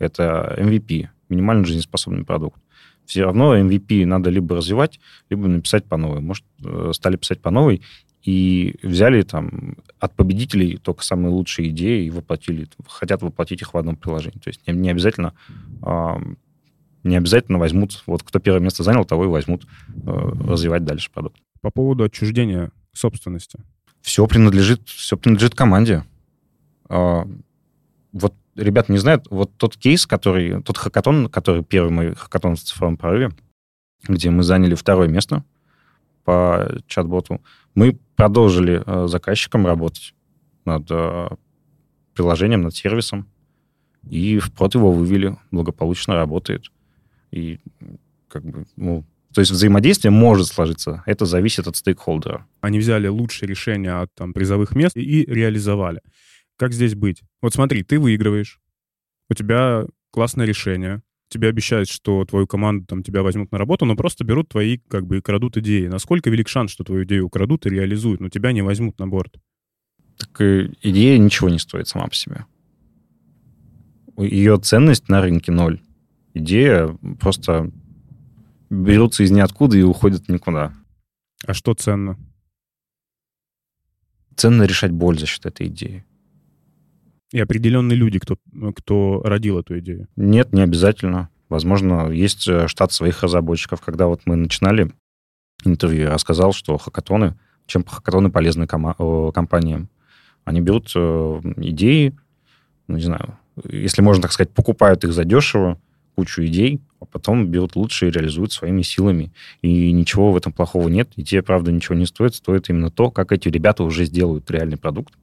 это MVP, минимально жизнеспособный продукт. Все равно MVP надо либо развивать, либо написать по новой. Может, стали писать по новой, и взяли там от победителей только самые лучшие идеи и воплотили, хотят воплотить их в одном приложении. То есть не обязательно возьмут, вот кто первое место занял, того и возьмут развивать дальше продукт. По поводу отчуждения собственности. Все принадлежит команде. Вот ребята не знают, вот тот кейс, тот хакатон, который первый мой хакатон в цифровом прорыве, где мы заняли второе место по чат-боту, мы продолжили заказчикам работать над приложением, над сервисом, и впрод его вывели, благополучно работает. И то есть взаимодействие может сложиться, это зависит от стейкхолдера. Они взяли лучшее решение от призовых мест и реализовали. Как здесь быть? Вот смотри, ты выигрываешь, у тебя классное решение, тебе обещают, что твою команду там тебя возьмут на работу, но просто берут твои, крадут идеи. Насколько велик шанс, что твою идею украдут и реализуют, но тебя не возьмут на борт? Так идея ничего не стоит сама по себе. Ее ценность на рынке ноль. Идея просто берутся из ниоткуда и уходят никуда. А что ценно? Ценно решать боль за счет этой идеи. И определенные люди, кто родил эту идею? Нет, не обязательно. Возможно, есть штат своих разработчиков. Когда вот мы начинали интервью, я рассказал, что хакатоны полезны компаниям. Они берут идеи, ну, не знаю, если можно так сказать, покупают их задешево, кучу идей, а потом берут лучшие и реализуют своими силами. И ничего в этом плохого нет. Идея, правда, ничего не стоит. Стоит именно то, как эти ребята уже сделают реальный продукт,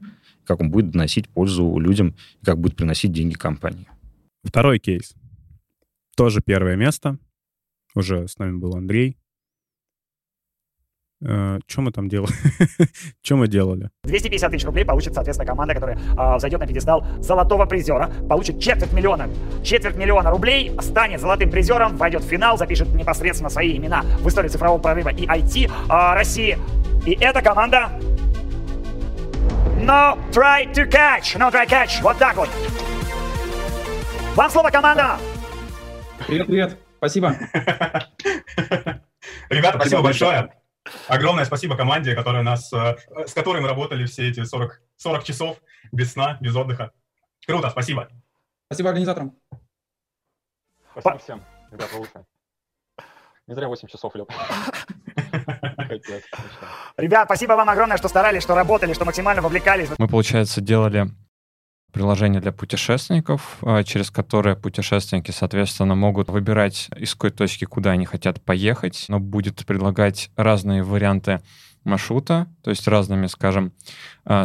как он будет доносить пользу людям, и как будет приносить деньги компании. Второй кейс. Тоже первое место. Уже с нами был Андрей. Что мы там делали? Что мы делали? 250 тысяч рублей получит, соответственно, команда, которая взойдет на пьедестал золотого призера, получит $250,000. $250,000 рублей, станет золотым призером, войдет в финал, запишет непосредственно свои имена в истории цифрового прорыва и IT России. И эта команда... NoTryCatch! NoTryCatch! Вот так вот! Вам слово, команда! Привет-привет! Спасибо! Ребята, спасибо большое! Огромное спасибо команде, с которой мы работали все эти 40 часов без сна, без отдыха. Круто, спасибо! Спасибо организаторам! Спасибо всем, ребята, лучше. Не зря 8 часов лег. Ребят, спасибо вам огромное, что старались, что работали, что максимально вовлекались. Мы, получается, делали приложение для путешественников, через которое путешественники, соответственно, могут выбирать, из какой точки, куда они хотят поехать. Оно будет предлагать разные варианты маршрута, то есть разными, скажем,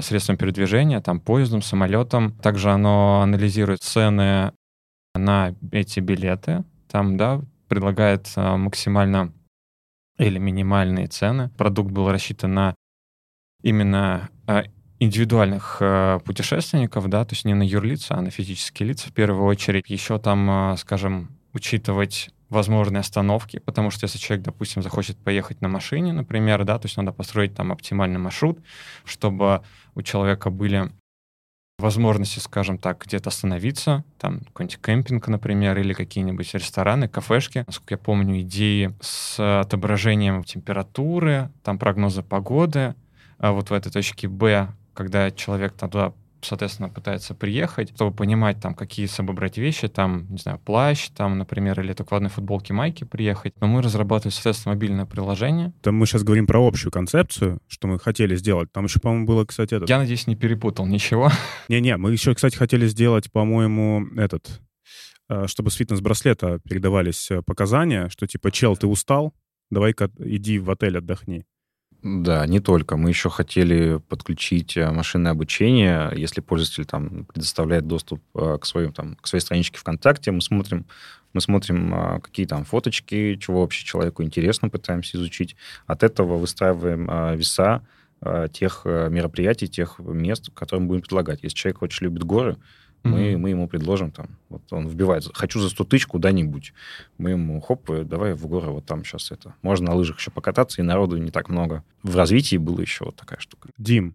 средствами передвижения, там, поездом, самолетом. Также оно анализирует цены на эти билеты, там, да, предлагает максимально или минимальные цены. Продукт был рассчитан на именно индивидуальных путешественников, да, то есть не на юрлица, а на физические лица в первую очередь. Еще там, скажем, учитывать возможные остановки, потому что если человек, допустим, захочет поехать на машине, например, да, то есть надо построить там оптимальный маршрут, чтобы у человека были возможности, скажем так, где-то остановиться, там какой-нибудь кемпинг, например, или какие-нибудь рестораны, кафешки. Насколько я помню, идеи с отображением температуры, там прогнозы погоды. А вот в этой точке Б, когда человек туда, соответственно, пытается приехать, чтобы понимать, там, какие с собой брать вещи, там, не знаю, плащ, там, например, или только в одной футболке, майке приехать. Но мы разрабатывали, соответственно, мобильное приложение. Там мы сейчас говорим про общую концепцию, что мы хотели сделать. Там еще, по-моему, было, кстати, это... Я надеюсь, не перепутал ничего. Не-не, мы еще, кстати, хотели сделать, по-моему, чтобы с фитнес-браслета передавались показания, что типа, чел, ты устал, давай-ка иди в отель отдохни. Да, не только. Мы еще хотели подключить машинное обучение. Если пользователь там предоставляет доступ к своей страничке ВКонтакте, мы смотрим, какие там фоточки, чего вообще человеку интересно, пытаемся изучить. От этого выстраиваем веса тех мероприятий, тех мест, которые мы будем предлагать. Если человек очень любит горы, мы ему предложим там, вот он вбивает, хочу за 100 тысяч куда-нибудь. Мы ему, хоп, давай в горы, вот там сейчас это. Можно на лыжах еще покататься, и народу не так много. В развитии была еще вот такая штука. Дим,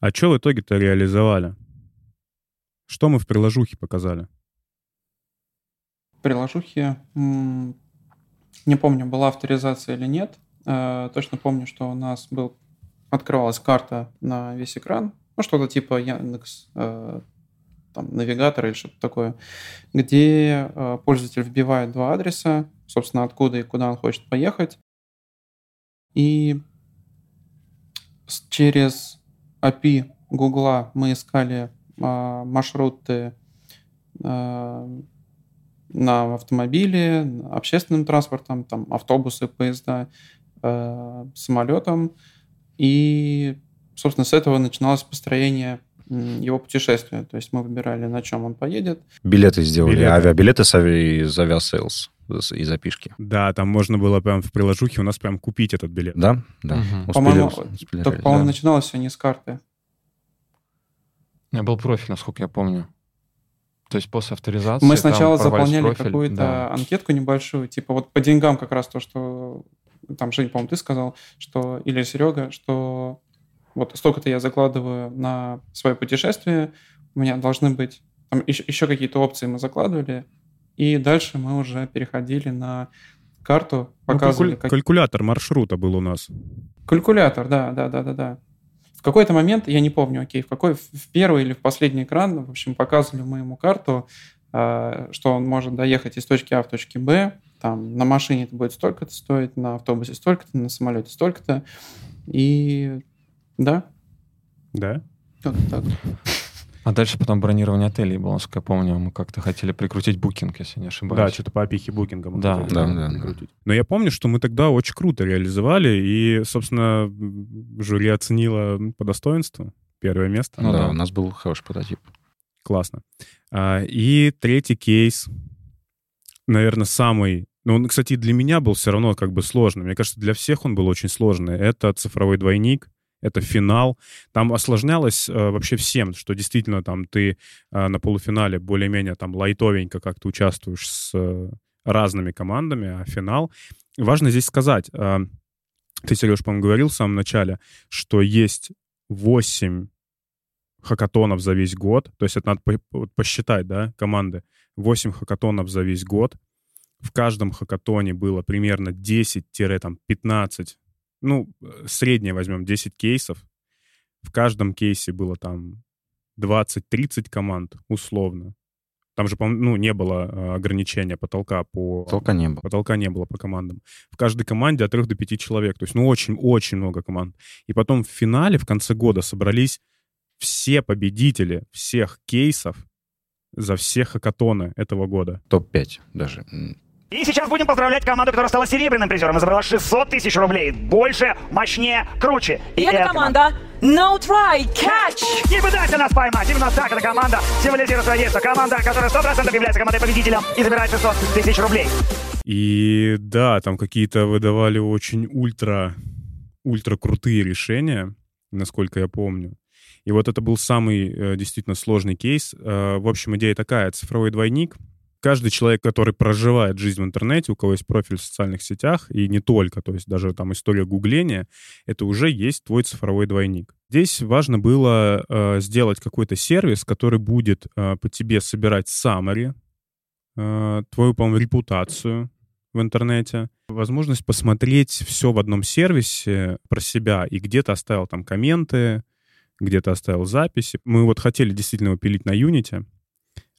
а что в итоге-то реализовали? Что мы в приложухе показали? В приложухе, не помню, была авторизация или нет. Точно помню, что у нас открывалась карта на весь экран. Ну, что-то типа Яндекс... навигатор или что-то такое, где пользователь вбивает 2 адреса, собственно, откуда и куда он хочет поехать. И через API Гугла мы искали маршруты на автомобиле, общественным транспортом, там, автобусы, поезда, самолетом. И, собственно, с этого начиналось построение его путешествие. То есть мы выбирали, на чем он поедет. Билеты сделали. Авиабилеты с авиасейлс из API-шки. Да, там можно было прям в приложухе у нас прям купить этот билет. Да, да. Угу. По-моему, начиналось все не с карты. У меня был профиль, насколько я помню. То есть после авторизации... Мы сначала заполняли профиль, какую-то анкетку небольшую, типа вот по деньгам как раз то, что... Там, Женя, по-моему, ты сказал, что... Или Серега, что... Вот столько-то я закладываю на свое путешествие, у меня должны быть... Там еще какие-то опции мы закладывали, и дальше мы уже переходили на карту, показывали... Калькулятор маршрута был у нас. Калькулятор, да. В какой-то момент, я не помню, в первый или в последний экран, в общем, показывали мы ему карту, что он может доехать из точки А в точке Б, там на машине это будет столько-то стоить, на автобусе столько-то, на самолете столько-то, и... Да? Да. Как-то так. А дальше потом бронирование отелей было, насколько я помню. Мы как-то хотели прикрутить букинг, если не ошибаюсь. Да, что-то по API букинга мы хотели прикрутить. Но я помню, что мы тогда очень круто реализовали, и, собственно, жюри оценило по достоинству первое место. У нас был хороший прототип. Классно. И третий кейс, наверное, самый... Но он, кстати, для меня был все равно как бы сложный. Мне кажется, для всех он был очень сложный. Это цифровой двойник. Это финал. Там осложнялось вообще всем, что действительно там ты на полуфинале более-менее там лайтовенько как-то участвуешь с разными командами, а финал... Важно здесь сказать, ты, Сереж, по-моему, говорил в самом начале, что есть 8 хакатонов за весь год, то есть это надо посчитать, да, команды, 8 хакатонов за весь год. В каждом хакатоне было примерно 10-15, среднее возьмем, 10 кейсов. В каждом кейсе было там 20-30 команд, условно. Там же, не было ограничения потолка по... Потолка не было по командам. В каждой команде от 3 до 5 человек. То есть, очень-очень много команд. И потом в финале, в конце года, собрались все победители всех кейсов за все хакатоны этого года. Топ-5 даже. И сейчас будем поздравлять команду, которая стала серебряным призером и забрала 600 000 рублей. Больше, мощнее, круче. И эта команда NoTryCatch. Не пытайся нас поймать. Именно так эта команда символизирует свое действие. Команда, которая 100% является командой победителем и забирает 600 000 рублей. И да, там какие-то выдавали очень ультра крутые решения, насколько я помню. И вот это был самый действительно сложный кейс. В общем, идея такая. Цифровой двойник. Каждый человек, который проживает жизнь в интернете, у кого есть профиль в социальных сетях, и не только, то есть даже там история гугления, это уже есть твой цифровой двойник. Здесь важно было сделать какой-то сервис, который будет по тебе собирать summary, твою, по-моему, репутацию в интернете, возможность посмотреть все в одном сервисе про себя, и где-то оставил там комменты, где-то оставил записи. Мы вот хотели действительно его пилить на Unity,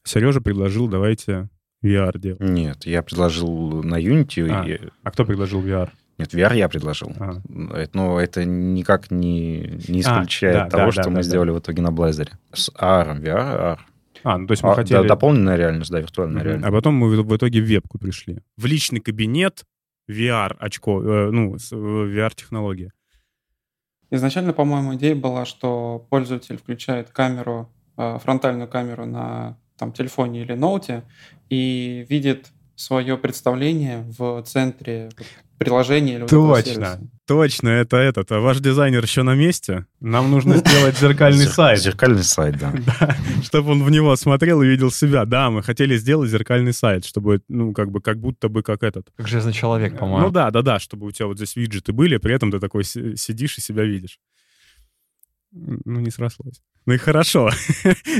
Сережа предложил, давайте VR делать. Нет, я предложил на Unity. А кто предложил VR? Нет, VR я предложил. Но это никак не исключает того, что мы сделали в итоге на Blazor. С AR, VR, AR. То есть мы хотели... Дополненная реальность, виртуальная реальность. А потом мы в итоге в вебку пришли. В личный кабинет VR-очко, VR-технология. Изначально, по-моему, идея была, что пользователь включает камеру, фронтальную камеру на там, телефоне или ноуте и видит свое представление в центре приложения или сервиса. Точно, это этот. А ваш дизайнер еще на месте? Нам нужно сделать зеркальный сайт. Зеркальный сайт, да. Чтобы он в него смотрел и видел себя. Да, мы хотели сделать зеркальный сайт, чтобы, ну, как бы, как будто бы, как этот. Как железный человек, по-моему. Ну да, чтобы у тебя вот здесь виджеты были, при этом ты такой сидишь и себя видишь. Ну, не срослось. Ну и хорошо.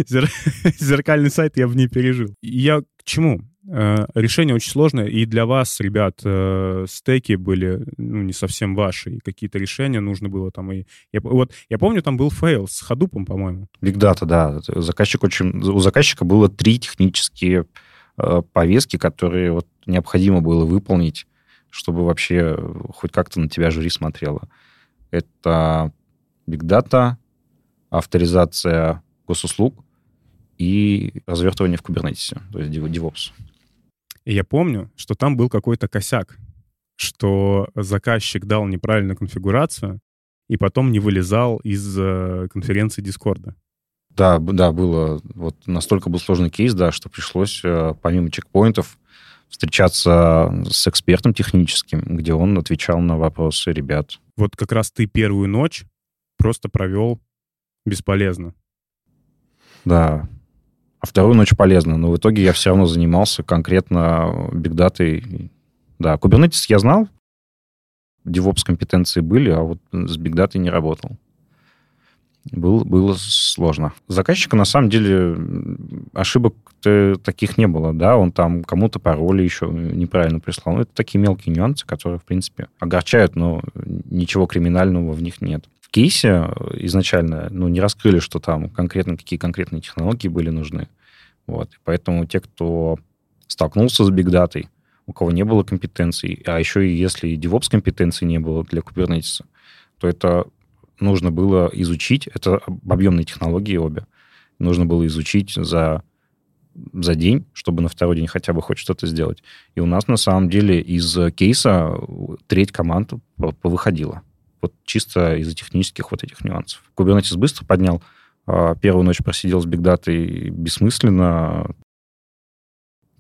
Зеркальный сайт я бы не пережил. Я к чему? Решение очень сложное, и для вас, ребят, стеки были, ну, не совсем ваши, и какие-то решения нужно было там, и... Я помню, там был фейл с ходупом, по-моему. Бигдата, да. У заказчика было 3 технические повестки, которые вот необходимо было выполнить, чтобы вообще хоть как-то на тебя жюри смотрело. Это бигдата, авторизация госуслуг и развертывание в кубернетисе, то есть DevOps. И я помню, что там был какой-то косяк, что заказчик дал неправильную конфигурацию и потом не вылезал из конференции Дискорда. Да, было. Вот настолько был сложный кейс, да, что пришлось помимо чекпоинтов встречаться с экспертом техническим, где он отвечал на вопросы ребят. Вот как раз ты первую ночь просто провел бесполезно. Да. А вторую ночь полезно, но в итоге я все равно занимался конкретно бигдатой. Да, Kubernetes я знал, DevOps-компетенции были, а вот с бигдатой не работал. Было сложно. Заказчика, на самом деле, ошибок таких не было, да, он там кому-то пароли еще неправильно прислал. Ну, это такие мелкие нюансы, которые, в принципе, огорчают, но ничего криминального в них нет. В кейсе изначально, ну, не раскрыли, что там конкретно, какие конкретные технологии были нужны. Вот. Поэтому те, кто столкнулся с бигдатой, у кого не было компетенций, а еще и если DevOps-компетенций не было для Kubernetes, то это нужно было изучить. Это объемные технологии обе. Нужно было изучить за день, чтобы на второй день хотя бы хоть что-то сделать. И у нас, на самом деле, из кейса 1/3 команд повыходила. Вот чисто из-за технических вот этих нюансов. Kubernetes быстро поднял. Первую ночь просидел с бигдатой бессмысленно.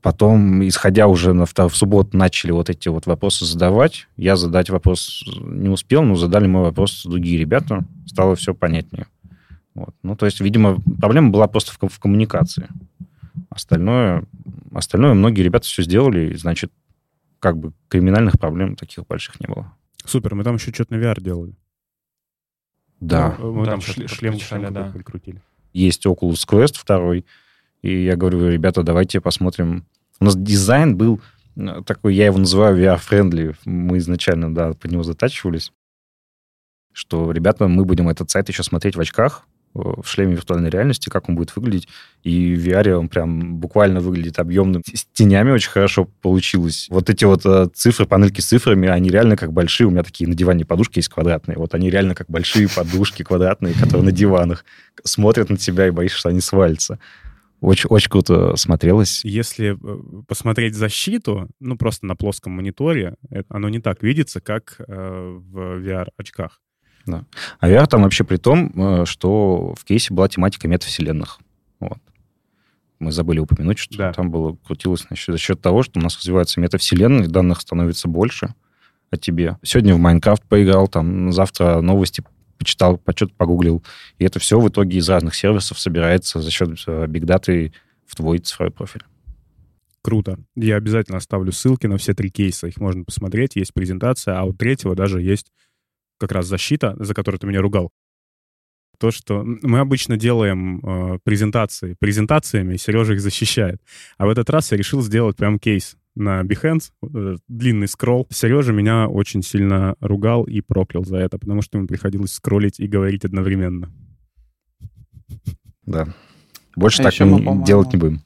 Потом, исходя уже в субботу, начали вот эти вот вопросы задавать. Я задать вопрос не успел, но задали мой вопрос другие ребята. Стало все понятнее. Вот. Ну, то есть, видимо, проблема была просто в коммуникации. Остальное многие ребята все сделали, и, значит, как бы криминальных проблем таких больших не было. Супер, мы там еще что-то на VR делали. Да. Мы там шлем да. Прикрутили. Есть Oculus Quest 2, и я говорю, ребята, давайте посмотрим. У нас дизайн был такой, я его называю VR-friendly. Мы изначально, да, под него затачивались. Что, ребята, мы будем этот сайт еще смотреть в очках, в шлеме виртуальной реальности, как он будет выглядеть. И в VR он прям буквально выглядит объемным. С тенями очень хорошо получилось. Вот эти вот цифры, панельки с цифрами, они реально как большие. У меня такие на диване подушки есть квадратные. Вот они реально как большие подушки квадратные, которые на диванах. Смотрят на тебя и боишься, что они свалятся. Очень, очень круто смотрелось. Если посмотреть защиту, ну, просто на плоском мониторе, оно не так видится, как в VR-очках. Да. А VR там вообще при том, что в кейсе была тематика метавселенных. Вот. Мы забыли упомянуть, что да. Там было крутилось за счет того, что у нас развиваются метавселенные, данных становится больше о тебе. Сегодня в Майнкрафт поиграл, там завтра новости почитал, почет погуглил. И это все в итоге из разных сервисов собирается за счет бигдаты в твой цифровой профиль. Круто. Я обязательно оставлю ссылки на все 3 кейса. Их можно посмотреть. Есть презентация, а у 3-го даже есть как раз защита, за которую ты меня ругал, то, что мы обычно делаем презентациями, и Сережа их защищает. А в этот раз я решил сделать прям кейс на Behance, длинный скролл. Сережа меня очень сильно ругал и проклял за это, потому что ему приходилось скроллить и говорить одновременно. Да. Больше так делать не будем.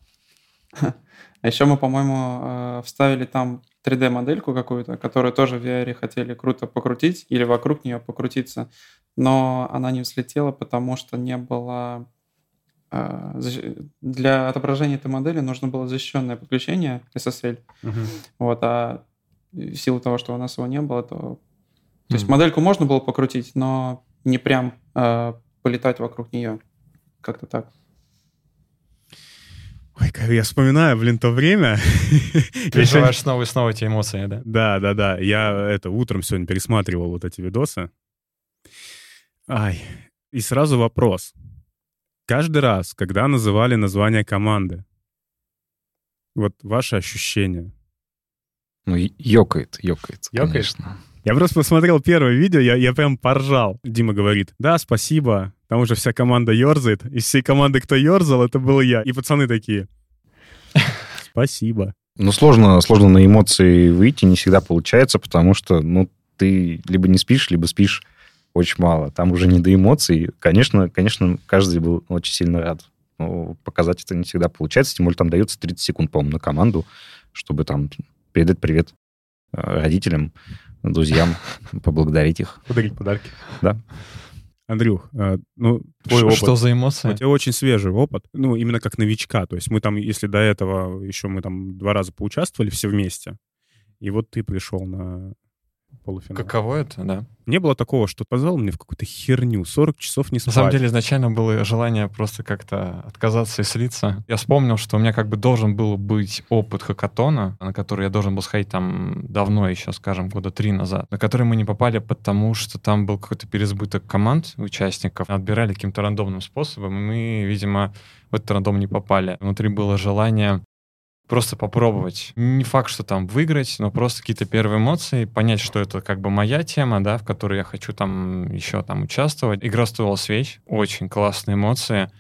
А еще мы, по-моему, вставили там 3D-модельку какую-то, которую тоже в VR хотели круто покрутить или вокруг нее покрутиться, но она не взлетела, потому что не было... Для отображения этой модели нужно было защищенное подключение SSL. Угу. Вот, а в силу того, что у нас его не было, то есть модельку можно было покрутить, но не прям полетать вокруг нее. Как-то так. Ой, я вспоминаю, то время. Переживаешь снова и снова эти эмоции, да? Да. Я утром сегодня пересматривал вот эти видосы. Ай. И сразу вопрос. Каждый раз, когда называли название команды, вот ваши ощущения? Ну, ёкает. Конечно. Я просто посмотрел первое видео, я прям поржал. Дима говорит, да, спасибо, там уже вся команда ёрзает. Из всей команды, кто ёрзал, это был я. И пацаны такие, спасибо. Ну, сложно на эмоции выйти, не всегда получается, потому что, ты либо не спишь, либо спишь очень мало. Там уже не до эмоций. Конечно, каждый был очень сильно рад. Но показать это не всегда получается. Тем более, там дается 30 секунд, по-моему, на команду, чтобы там передать привет родителям, друзьям, поблагодарить их. Подарить подарки. Да. Андрюх, твой опыт. Что за эмоции? У тебя очень свежий опыт, именно как новичка. То есть мы там, если до этого еще мы там 2 раза поучаствовали все вместе, и вот ты пришел на полуфинал. Каково это, да? Не было такого, что позвал меня в какую-то херню, 40 часов не спать. На самом деле изначально было желание просто как-то отказаться и слиться. Я вспомнил, что у меня как бы должен был быть опыт хакатона, на который я должен был сходить там давно еще, скажем, 3 года назад, на который мы не попали, потому что там был какой-то переизбыток команд, участников, отбирали каким-то рандомным способом, и мы, видимо, в этот рандом не попали. Внутри было желание просто попробовать. Не факт, что там выиграть, но просто какие-то первые эмоции, понять, что это как бы моя тема, да, в которой я хочу там еще там участвовать. Игра стоила свеч, очень классные эмоции.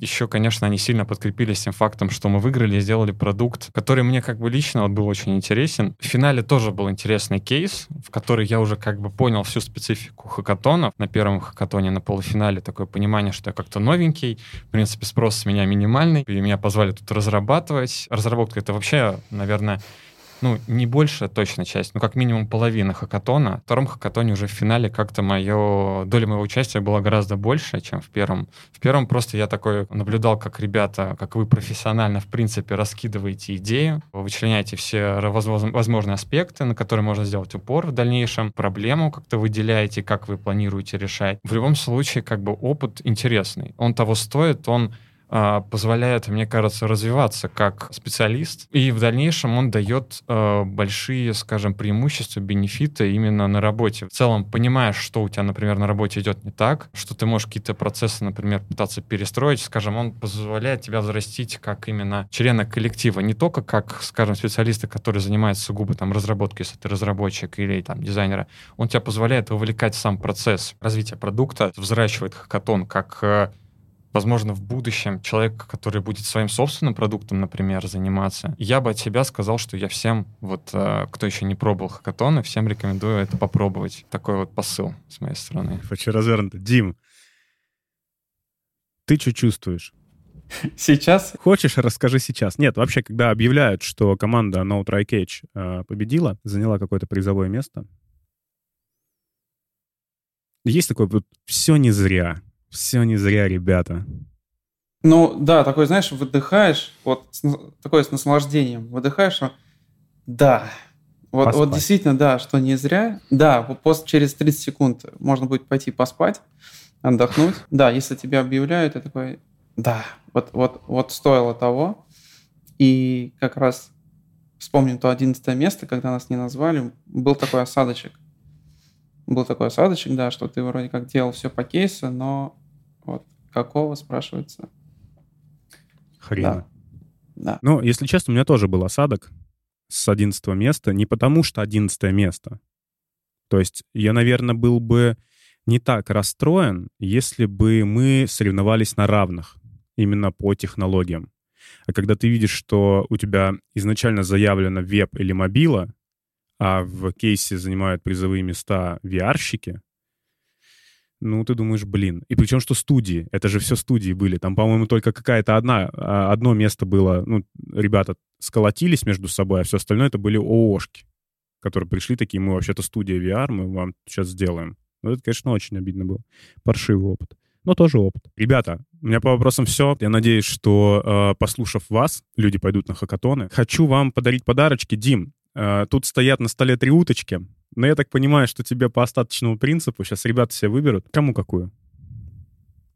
Еще, конечно, они сильно подкрепились тем фактом, что мы выиграли и сделали продукт, который мне как бы лично был очень интересен. В финале тоже был интересный кейс, в который я уже как бы понял всю специфику хакатонов. На первом хакатоне, на полуфинале, такое понимание, что я как-то новенький, в принципе, спрос с меня минимальный, и меня позвали тут разрабатывать. Разработка — это вообще, наверное, не большая точно часть, как минимум половина хакатона. В втором хакатоне уже в финале как-то доля моего участия была гораздо больше, чем в первом. В первом просто я такой наблюдал, как ребята, как вы профессионально, в принципе, раскидываете идею, вычленяете все возможные аспекты, на которые можно сделать упор в дальнейшем, проблему как-то выделяете, как вы планируете решать. В любом случае, как бы опыт интересный. Он того стоит, он позволяет, мне кажется, развиваться как специалист, и в дальнейшем он дает большие, скажем, преимущества, бенефиты именно на работе. В целом, понимаешь, что у тебя, например, на работе идет не так, что ты можешь какие-то процессы, например, пытаться перестроить, скажем, он позволяет тебя взрастить как именно члена коллектива, не только как, скажем, специалиста, который занимается сугубо там разработкой, если ты разработчик или там дизайнера, он тебя позволяет вовлекать в сам процесс развития продукта, взращивает хакатон как возможно, в будущем человек, который будет своим собственным продуктом, например, заниматься. Я бы от себя сказал, что я всем, кто еще не пробовал хакатоны, всем рекомендую это попробовать. Такой посыл с моей стороны. Очень развернуто. Дим, ты что чувствуешь? Сейчас? Хочешь, расскажи сейчас. Нет, вообще, когда объявляют, что команда NoTryCatch победила, заняла какое-то призовое место, есть такое «все не зря». Все не зря, ребята. Да, такой, знаешь, выдыхаешь, такое с наслаждением. Выдыхаешь, да. Вот действительно, да, что не зря. Да, через 30 секунд можно будет пойти поспать, отдохнуть. Да, если тебя объявляют, я такой, да, вот стоило того. И как раз вспомним то 11 место, когда нас не назвали, был такой осадочек. Да, что ты вроде как делал все по кейсу, но какого, спрашивается? Хрена. Да. Если честно, у меня тоже был осадок с 11 места. Не потому, что 11 место. То есть я, наверное, был бы не так расстроен, если бы мы соревновались на равных именно по технологиям. А когда ты видишь, что у тебя изначально заявлено веб или мобила, а в кейсе занимают призовые места VR-щики, ты думаешь, блин. И причем, что студии. Это же все студии были. Там, по-моему, только какая-то одно место было. Ребята сколотились между собой, а все остальное это были ООшки, которые пришли такие, мы вообще-то студия VR, мы вам сейчас сделаем. Это, конечно, очень обидно было. Паршивый опыт. Но тоже опыт. Ребята, у меня по вопросам все. Я надеюсь, что, послушав вас, люди пойдут на хакатоны. Хочу вам подарить подарочки. Дим, Тут стоят на столе три уточки. Но я так понимаю, что тебе по остаточному принципу сейчас ребята себе выберут. Кому какую?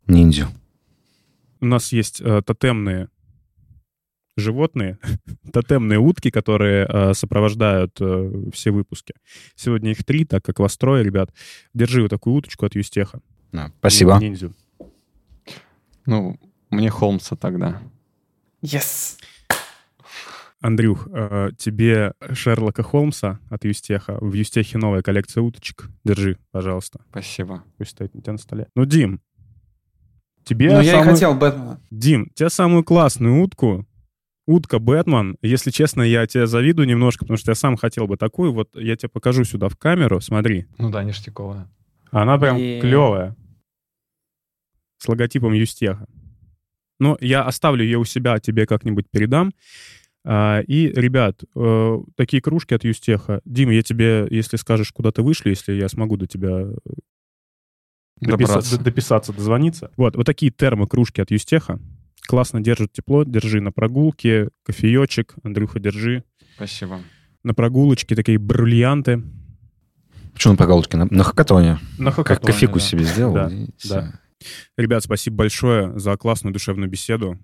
Ниндзю. У нас есть тотемные животные, тотемные утки, которые сопровождают все выпуски. Сегодня их три, так как вас трое, ребят. Держи вот такую уточку от Юстеха. Спасибо. Ниндзю. Ну, мне Холмса тогда. Yes. Андрюх, тебе Шерлока Холмса от Юстеха. В Юстехе новая коллекция уточек. Держи, пожалуйста. Спасибо. Пусть стоит у тебя на столе. Ну, Дим, тебе... Ну, я и хотел Бэтмена. Дим, тебе самую классную утку... Утка Бэтмен, если честно, я тебе завидую немножко, потому что я сам хотел бы такую. Вот я тебе покажу сюда в камеру, смотри. Ну да, ништяковая. Она прям клевая. С логотипом Юстеха. Но я оставлю ее у себя, тебе как-нибудь передам. И, ребят, такие кружки от Юстеха. Дима, я тебе, если скажешь, куда ты вышли, если я смогу до тебя дописаться, дозвониться. Вот такие термокружки от Юстеха. Классно держит тепло, держи на прогулке, кофеечек, Андрюха, держи. Спасибо. На прогулочке такие бриллианты. Почему на прогулочке? На хакатоне. На хакатоне, как кофейку себе сделал. Да. Ребят, спасибо большое за классную душевную беседу.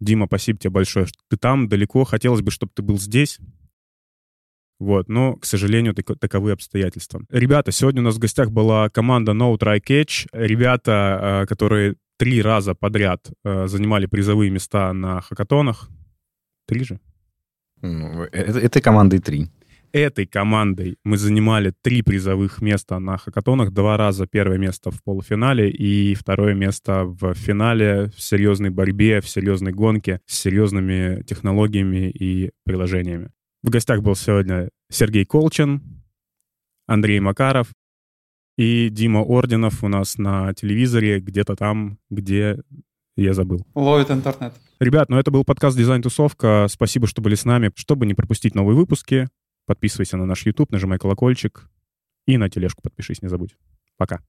Дима, спасибо тебе большое, что ты там далеко. Хотелось бы, чтобы ты был здесь. Вот, но, к сожалению, таковы обстоятельства. Ребята, сегодня у нас в гостях была команда NoTryCatch. Ребята, которые 3 раза подряд занимали призовые места на хакатонах. 3 же? Этой командой 3. Этой командой мы занимали 3 призовых места на хакатонах. 2 раза первое место в полуфинале и 2-е место в финале в серьезной борьбе, в серьезной гонке с серьезными технологиями и приложениями. В гостях был сегодня Сергей Колчин, Андрей Макаров и Дима Орденов у нас на телевизоре, где-то там, где я забыл. Ловит интернет. Ребят, это был подкаст «Дизайн-тусовка». Спасибо, что были с нами. Чтобы не пропустить новые выпуски, подписывайся на наш YouTube, нажимай колокольчик и на тележку подпишись, не забудь. Пока.